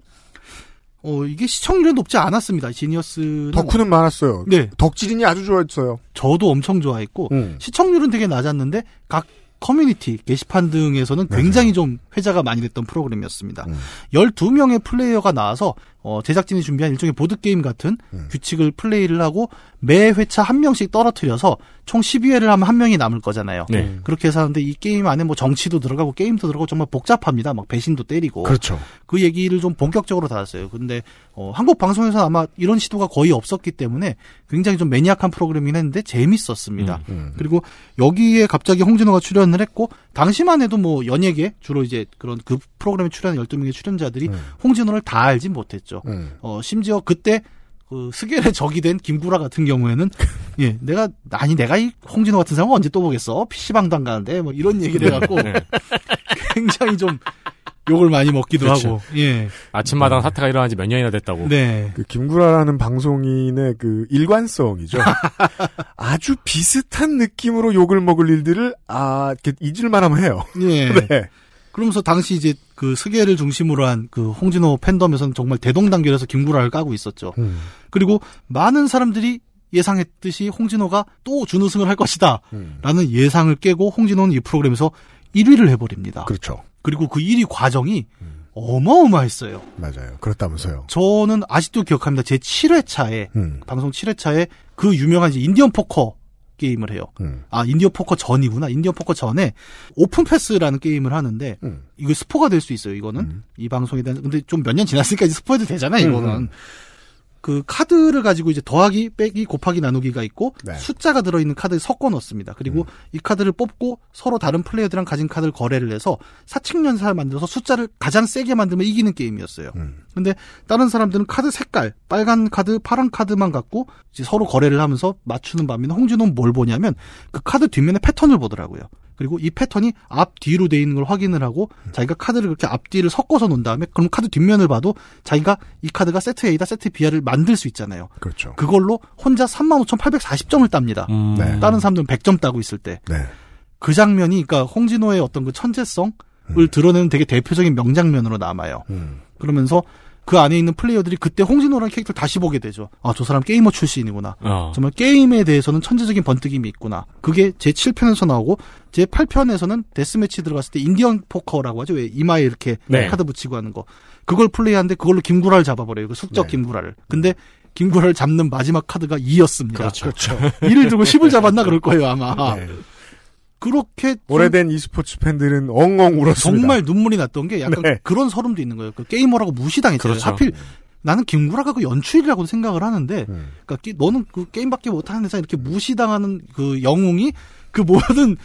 이게 시청률은 높지 않았습니다. 지니어스는 덕후는 많았어요. 네, 덕질인이 아주 좋아했어요. 저도 엄청 좋아했고 시청률은 되게 낮았는데 각 커뮤니티, 게시판 등에서는 굉장히 좀 회자가 많이 됐던 프로그램이었습니다. 12명의 플레이어가 나와서 제작진이 준비한 일종의 보드게임 같은 규칙을 플레이를 하고 매 회차 한 명씩 떨어뜨려서 총 12회를 하면 한 명이 남을 거잖아요. 네. 그렇게 해서 하는데 이 게임 안에 뭐 정치도 들어가고 게임도 들어가고 정말 복잡합니다. 막 배신도 때리고. 그렇죠. 그 얘기를 좀 본격적으로 다뤘어요. 근데 한국 방송에서는 아마 이런 시도가 거의 없었기 때문에 굉장히 좀 매니악한 프로그램이긴 했는데 재밌었습니다. 그리고 여기에 갑자기 홍진호가 출연을 했고 당시만 해도 뭐 연예계 주로 이제 그런 그 프로그램에 출연한 12명의 출연자들이 홍진호를 다 알진 못했죠. 심지어 그때 그 스겔의 적이 된 김구라 같은 경우에는 예, 내가 이 홍진호 같은 사람은 언제 또 보겠어? PC방도 안 가는데 뭐 이런 얘기를 해갖고 네. 굉장히 좀 욕을 많이 먹기도 그렇죠. 하고 예. 아침마당 사태가 일어난 지 몇 년이나 됐다고. 네. 그 김구라라는 방송인의 그 일관성이죠. 아주 비슷한 느낌으로 욕을 먹을 일들을 잊을만 하면 해요. 예. 네. 그러면서 당시 이제 그 스계를 중심으로 한 그 홍진호 팬덤에서는 정말 대동단결해서 김구라를 까고 있었죠. 그리고 많은 사람들이 예상했듯이 홍진호가 또 준우승을 할 것이다 라는 예상을 깨고 홍진호는 이 프로그램에서 1위를 해버립니다. 그렇죠. 그리고 그 1위 과정이 어마어마했어요. 맞아요. 그렇다면서요. 저는 아직도 기억합니다. 제 7회차에 방송 7회차에 그 유명한 이제 인디언 포커 게임을 해요. 인디언 포커 전이구나. 인디언 포커 전에 오픈 패스라는 게임을 하는데 이거 스포가 될 수 있어요. 이거는 이 방송에 대한 근데 좀 몇 년 지났으니까 이제 스포해도 되잖아요. 이거는 그 카드를 가지고 이제 더하기, 빼기, 곱하기, 나누기가 있고 네. 숫자가 들어있는 카드를 섞어 넣습니다. 그리고 이 카드를 뽑고 서로 다른 플레이어들이랑 가진 카드를 거래를 해서 사칙연산을 만들어서 숫자를 가장 세게 만들면 이기는 게임이었어요. 근데 다른 사람들은 카드 색깔, 빨간 카드, 파란 카드만 갖고 이제 서로 거래를 하면서 맞추는 반면에 홍진호는 뭘 보냐면 그 카드 뒷면에 패턴을 보더라고요. 그리고 이 패턴이 앞뒤로 돼 있는 걸 확인을 하고 자기가 카드를 그렇게 앞뒤를 섞어서 놓은 다음에 그럼 카드 뒷면을 봐도 자기가 이 카드가 세트 A다 세트 B야를 만들 수 있잖아요. 그렇죠. 그걸로 혼자 35,840점을 땁니다. 다른 사람들은 100점 따고 있을 때. 네. 그 장면이, 그러니까 홍진호의 어떤 그 천재성을 드러내는 되게 대표적인 명장면으로 남아요. 그러면서 그 안에 있는 플레이어들이 그때 홍진호라는 캐릭터를 다시 보게 되죠. 아, 저 사람 게이머 출신이구나. 정말 게임에 대해서는 천재적인 번뜩임이 있구나. 그게 제 7편에서 나오고, 제 8편에서는 데스매치 들어갔을 때 인디언 포커라고 하죠. 왜 이마에 이렇게 네. 카드 붙이고 하는 거. 그걸 플레이하는데 그걸로 김구라를 잡아버려요. 그 숙적 네. 김구라를. 근데 김구라를 잡는 마지막 카드가 2였습니다. 그렇죠. 2를 들고 10을 잡았나 그럴 거예요, 아마. 네. 그렇게 오래된 e스포츠 팬들은 엉엉 울었습니다. 정말 눈물이 났던 게 약간 네. 그런 서름도 있는 거예요. 그 게이머라고 무시당했잖아요. 그렇죠. 하필 나는 김구라가 그 연출이라고 생각을 하는데, 그러니까 너는 그 게임밖에 못하는 애상 이렇게 무시당하는 그 영웅이 그 모든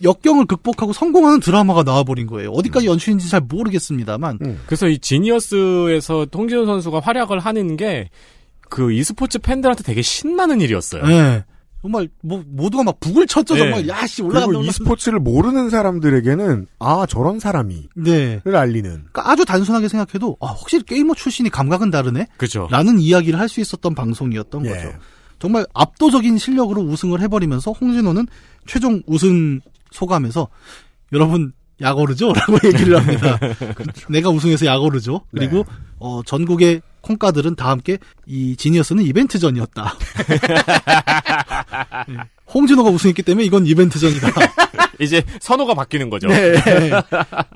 역경을 극복하고 성공하는 드라마가 나와버린 거예요. 어디까지 연출인지 잘 모르겠습니다만. 그래서 이 지니어스에서 홍진호 선수가 활약을 하는 게 그 e스포츠 팬들한테 되게 신나는 일이었어요. 네. 정말 뭐 모두가 막 북을 쳤죠. 네. 정말 야씨 올라간다. 그리고 e스포츠를 모르는 사람들에게는 아 저런 사람이를 네. 알리는. 그러니까 아주 단순하게 생각해도 아 확실히 게이머 출신이 감각은 다르네. 그죠. 라는 이야기를 할 수 있었던 방송이었던 예. 거죠. 정말 압도적인 실력으로 우승을 해버리면서 홍진호는 최종 우승 소감에서 여러분 약오르죠? 라고 얘기를 합니다. 그렇죠. 내가 우승해서 약오르죠. 그리고 네. 전국의 콩가들은 다 함께 이 지니어스는 이벤트전이었다. 홍진호가 우승했기 때문에 이건 이벤트전이다. 이제 선호가 바뀌는 거죠. 네.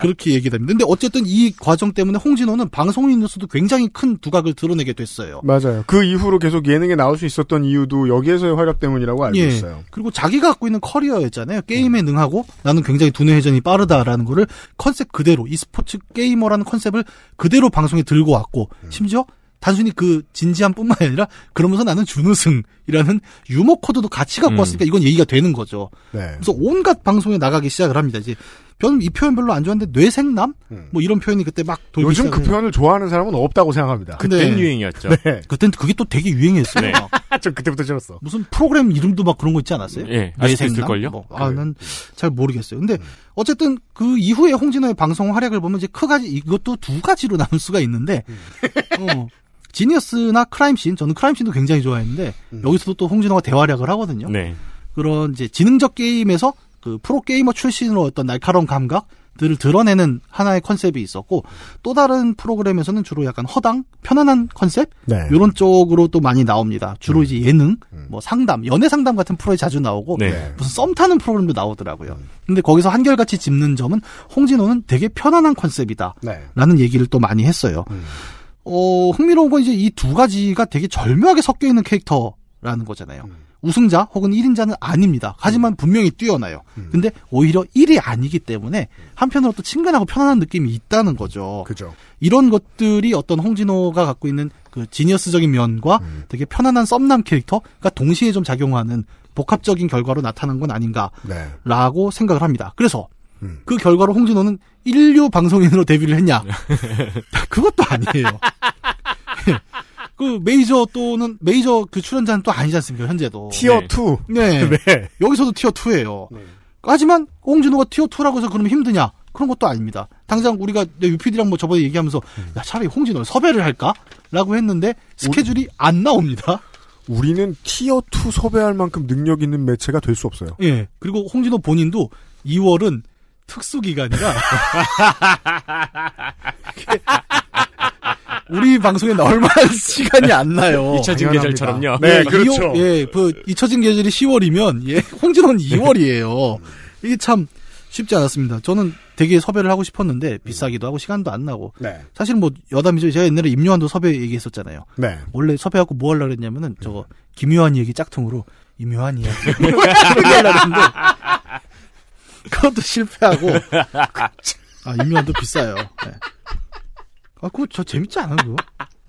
그렇게 얘기됩니다. 근데 어쨌든 이 과정 때문에 홍진호는 방송인으로서도 굉장히 큰 두각을 드러내게 됐어요. 맞아요. 그 이후로 계속 예능에 나올 수 있었던 이유도 여기에서의 활약 때문이라고 알고 예. 있어요. 그리고 자기가 갖고 있는 커리어였잖아요. 게임에 능하고 나는 굉장히 두뇌 회전이 빠르다라는 거를 컨셉 그대로 e스포츠 게이머라는 컨셉을 그대로 방송에 들고 왔고 심지어 단순히 그 진지함뿐만 아니라 그러면서 나는 준우승이라는 유머 코드도 같이 갖고 왔으니까 이건 얘기가 되는 거죠. 네. 그래서 온갖 방송에 나가기 시작을 합니다. 이제 이 표현 별로 안 좋아하는데 뇌생남? 뭐 이런 표현이 그때 막 돌기 요즘 시작을... 그 표현을 좋아하는 사람은 없다고 생각합니다. 그땐 유행이었죠. 네. 그땐 그게 또 되게 유행했어요. 네. 전 그때부터 들었어. 무슨 프로그램 이름도 막 그런 거 있지 않았어요? 네. 뇌생남? 뭐. 아, 난 잘 모르겠어요. 근데 어쨌든 그 이후에 홍진호의 방송 활약을 보면 이제 이것도 두 가지로 나눌 수가 있는데 지니어스나 크라임씬, 저는 크라임씬도 굉장히 좋아했는데 여기서도 또 홍진호가 대활약을 하거든요. 네. 그런 이제 지능적 게임에서 그 프로게이머 출신으로 어떤 날카로운 감각들을 드러내는 하나의 컨셉이 있었고 또 다른 프로그램에서는 주로 약간 허당, 편안한 컨셉 네. 이런 쪽으로 또 많이 나옵니다. 주로 이제 예능, 뭐 상담, 연애 상담 같은 프로에 자주 나오고 네. 무슨 썸 타는 프로그램도 나오더라고요. 근데 거기서 한결같이 짚는 점은 홍진호는 되게 편안한 컨셉이다라는 네. 얘기를 또 많이 했어요. 흥미로운 건 이제 이 두 가지가 되게 절묘하게 섞여 있는 캐릭터라는 거잖아요. 우승자 혹은 1인자는 아닙니다. 하지만 분명히 뛰어나요. 근데 오히려 1이 아니기 때문에 한편으로 또 친근하고 편안한 느낌이 있다는 거죠. 그죠. 이런 것들이 어떤 홍진호가 갖고 있는 그 지니어스적인 면과 되게 편안한 썸남 캐릭터가 동시에 좀 작용하는 복합적인 결과로 나타난 건 아닌가라고 네. 생각을 합니다. 그래서 그 결과로 홍진호는 인류 방송인으로 데뷔를 했냐? 그것도 아니에요. 그 메이저 또는 메이저 그 출연자는 또 아니지 않습니까? 현재도 티어 2. 네. 네. 여기서도 티어 2예요. 네. 하지만 홍진호가 티어 2라고 해서 그러면 힘드냐? 그런 것도 아닙니다. 당장 우리가 UPD랑 뭐 저번에 얘기하면서 야 차라리 홍진호를 섭외를 할까라고 했는데 스케줄이 안 나옵니다. 우리는 티어 2 섭외할 만큼 능력 있는 매체가 될 수 없어요. 예. 네. 그리고 홍진호 본인도 2월은 특수기간이라 우리 방송에 나올 만한 시간이 안 나요. 잊혀진 계절처럼요. 네, 그렇죠. 예, 그 잊혀진 계절이 10월이면 예, 홍진호는 2월이에요. 이게 참 쉽지 않았습니다. 저는 되게 섭외를 하고 싶었는데 비싸기도 하고 시간도 안 나고. 네. 사실 뭐 여담이죠. 제가 옛날에 임요환도 섭외 얘기했었잖아요. 네. 원래 섭외하고 뭐 하려고 했냐면은 저거 김요환 얘기 짝퉁으로 임요환 이야기 하려고 했는데 그것도 실패하고. 아, 임요환도 비싸요. 네. 아, 그거 저 재밌지 않아, 그거?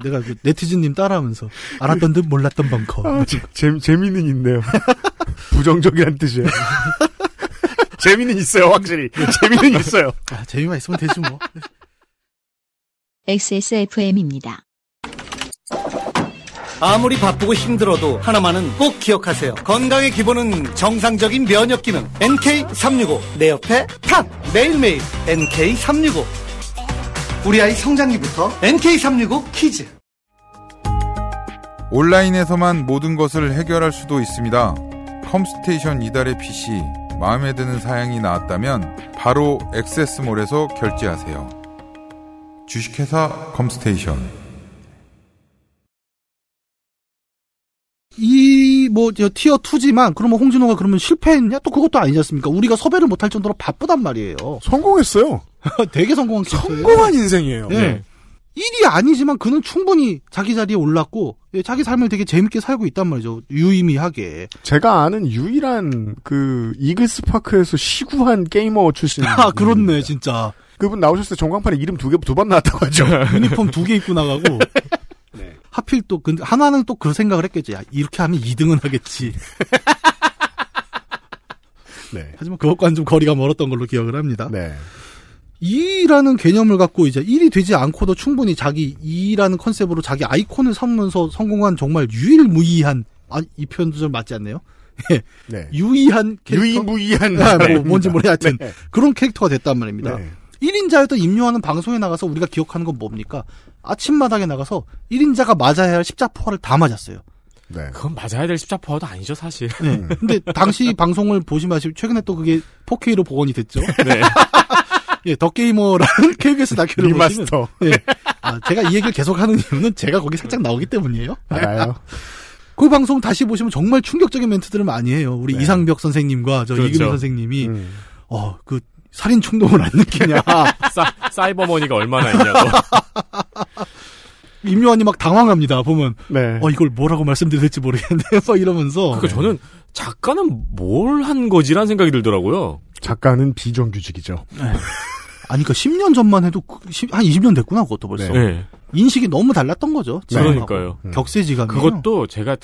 내가 그 네티즌님 따라하면서 알았던 듯 몰랐던 벙커. 아, 재미는 있네요. 부정적이란 뜻이에요. 재미는 있어요, 확실히. 재미는 있어요. 아, 재미만 있으면 되지 뭐. XSFM입니다. 아무리 바쁘고 힘들어도 하나만은 꼭 기억하세요. 건강의 기본은 정상적인 면역 기능. NK365. 내 옆에 탑! 매일매일 NK365. 우리 아이 성장기부터 NK365 키즈. 온라인에서만 모든 것을 해결할 수도 있습니다. 컴스테이션 이달의 PC. 마음에 드는 사양이 나왔다면 바로 액세스몰에서 결제하세요. 주식회사 컴스테이션. 티어 2지만 그러면 홍진호가 그러면 실패했냐? 또 그것도 아니지 않습니까? 우리가 섭외를 못할 정도로 바쁘단 말이에요. 성공했어요. 되게 성공한 케이스예요. 성공한 인생이에요. 네. 네. 일이 아니지만 그는 충분히 자기 자리에 올랐고 자기 삶을 되게 재밌게 살고 있단 말이죠. 유의미하게. 제가 아는 유일한 그 이글스파크에서 시구한 게이머 출신. 아 그렇네 진짜. 그분 나오셨을 때 전광판에 이름 두 번 나왔다고 하죠. 유니폼 2개 입고 나가고. 네. 하필 또 하나는 또 그 생각을 했겠지. 야, 이렇게 하면 2등은 하겠지. 네. 하지만 그것과는 좀 거리가 멀었던 걸로 기억을 합니다. 네. 이라는 개념을 갖고 이제 일이 되지 않고도 충분히 자기 이라는 컨셉으로 자기 아이콘을 삼으면서 성공한 정말 유일무이한, 아, 이 표현도 좀 맞지 않네요? 네. 유이한 캐릭터. 유이무이한. 아, 뭐, 뭔지 모르겠 하여튼. 네. 그런 캐릭터가 됐단 말입니다. 네. 1인자였던 임요환은 방송에 나가서 우리가 기억하는 건 뭡니까? 아침마당에 나가서 1인자가 맞아야 할 십자포화를 다 맞았어요. 네. 그건 맞아야 될 십자포화도 아니죠, 사실. 네. 근데 당시 방송을 보시면 최근에 또 그게 4K로 복원이 됐죠. 네. 예, 더 게이머라는 KBS 다큐를 리마스터. 보시면, 예, 아, 제가 이 얘기를 계속하는 이유는 제가 거기 살짝 나오기 때문이에요. 알아요. 그 방송 다시 보시면 정말 충격적인 멘트들을 많이 해요. 우리 네. 이상벽 선생님과 저 그렇죠. 이근호 선생님이 그 살인 충동을 안 느끼냐. 사이버머니가 얼마나 있냐고. 임요환이 막 당황합니다. 보면 네. 이걸 뭐라고 말씀드릴지 모르겠는데 막 이러면서. 그러니까 저는 작가는 뭘 한 거지라는 생각이 들더라고요. 작가는 비정규직이죠. 네. 아니, 그러니까 10년 전만 해도 한 20년 됐구나, 그것도 벌써. 네. 인식이 너무 달랐던 거죠. 그러니까요. 격세지감. 그것도 제가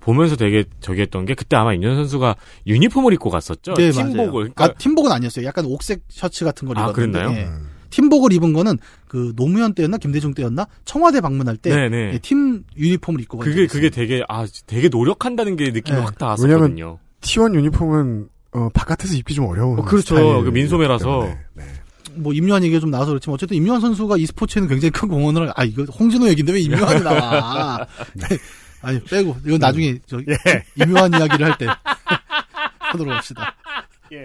보면서 되게 저기 했던 게 그때 아마 임요환 선수가 유니폼을 입고 갔었죠. 네, 팀복을. 그러니까... 아, 팀복은 아니었어요. 약간 옥색 셔츠 같은 걸 입었는데. 아, 그랬나요? 네. 팀복을 입은 거는 그 노무현 때였나 김대중 때였나 청와대 방문할 때 팀 유니폼을 입고 갔어요. 그게 되게 되게 노력한다는 게 느낌이 네. 확 닿았었거든요. T1 유니폼은 바깥에서 입기 좀 어려운. 그렇죠. 그 민소매라서. 네. 뭐, 임요환 얘기가 좀 나와서 그렇지만, 어쨌든 임요환 선수가 e스포츠에는 굉장히 큰 공헌을, 이거 홍진호 얘기인데 왜 임요환이 나와. 네. 아니, 빼고, 이건 나중에, 임요환 이야기를 할 때 하도록 합시다. 예.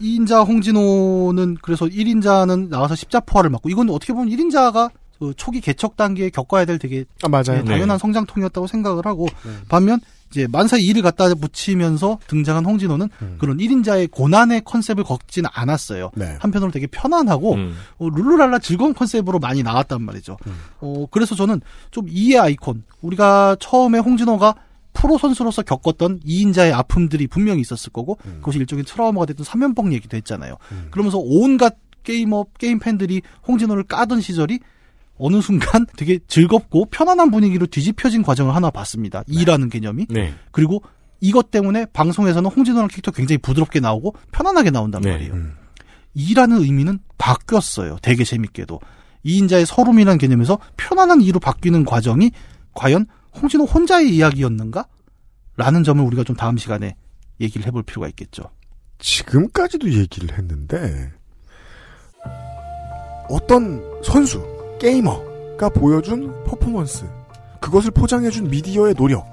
2인자 홍진호는 그래서 1인자는 나와서 십자포화를 맞고, 이건 어떻게 보면 1인자가 그 초기 개척 단계에 겪어야 될 되게. 아, 맞아요. 당연한 성장통이었다고 생각을 하고, 반면, 이제 만사의 일을 갖다 붙이면서 등장한 홍진호는 그런 1인자의 고난의 컨셉을 걷진 않았어요. 네. 한편으로 되게 편안하고 룰루랄라 즐거운 컨셉으로 많이 나왔단 말이죠. 그래서 저는 좀 이의 아이콘, 우리가 처음에 홍진호가 프로 선수로서 겪었던 2인자의 아픔들이 분명히 있었을 거고 그것이 일종의 트라우마가 됐던 삼연봉 얘기도 했잖아요. 그러면서 온갖 게임 팬들이 홍진호를 까던 시절이 어느 순간 되게 즐겁고 편안한 분위기로 뒤집혀진 과정을 하나 봤습니다. 네. 이라는 개념이. 네. 그리고 이것 때문에 방송에서는 홍진호랑 캐릭터 굉장히 부드럽게 나오고 편안하게 나온단 네. 말이에요. 이라는 의미는 바뀌었어요. 되게 재밌게도. 2인자의 서름이라는 개념에서 편안한 이로 바뀌는 과정이 과연 홍진호 혼자의 이야기였는가? 라는 점을 우리가 좀 다음 시간에 얘기를 해볼 필요가 있겠죠. 지금까지도 얘기를 했는데 어떤 선수 게이머가 보여준 퍼포먼스, 그것을 포장해준 미디어의 노력,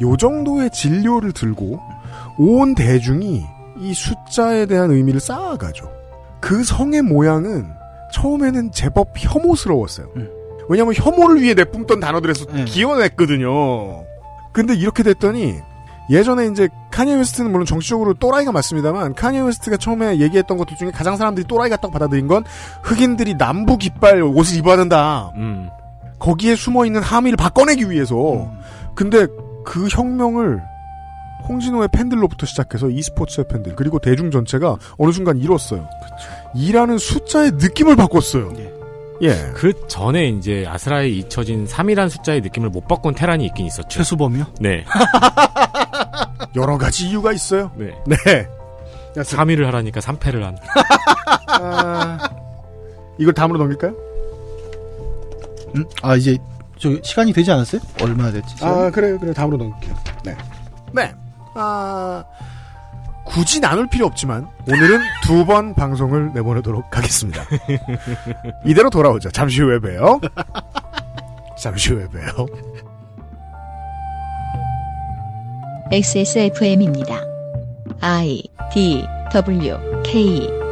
요 정도의 진료를 들고 온 대중이 이 숫자에 대한 의미를 쌓아가죠. 그 성의 모양은 처음에는 제법 혐오스러웠어요. 왜냐하면 혐오를 위해 내뿜던 단어들에서 기어냈거든요. 근데 이렇게 됐더니 예전에 이제 카니에 웨스트는 물론 정치적으로 또라이가 맞습니다만 카니에 웨스트가 처음에 얘기했던 것들 중에 가장 사람들이 또라이 같다고 받아들인 건 흑인들이 남부 깃발 옷을 입어야 된다. 거기에 숨어있는 함의를 바꿔내기 위해서. 근데 그 혁명을 홍진호의 팬들로부터 시작해서 e스포츠의 팬들 그리고 대중 전체가 어느 순간 이뤘어요. 이라는 숫자의 느낌을 바꿨어요. 예. 그 전에 이제 아스라에 잊혀진 3이란 숫자의 느낌을 못 바꾼 테란이 있긴 있었죠. 최수범이요? 네. 여러 가지 이유가 있어요. 네. 네. 3위를 하라니까 3패를 한. 이걸 다음으로 넘길까요? 이제 시간이 되지 않았어요? 얼마나 됐지? 지금? 그래요. 다음으로 넘길게요. 네. 네. 굳이 나눌 필요 없지만 오늘은 2번 방송을 내보내도록 하겠습니다. 이대로 돌아오죠. 잠시 후에 봬요. 잠시 후에 봬요. XSFM입니다. I D, W, K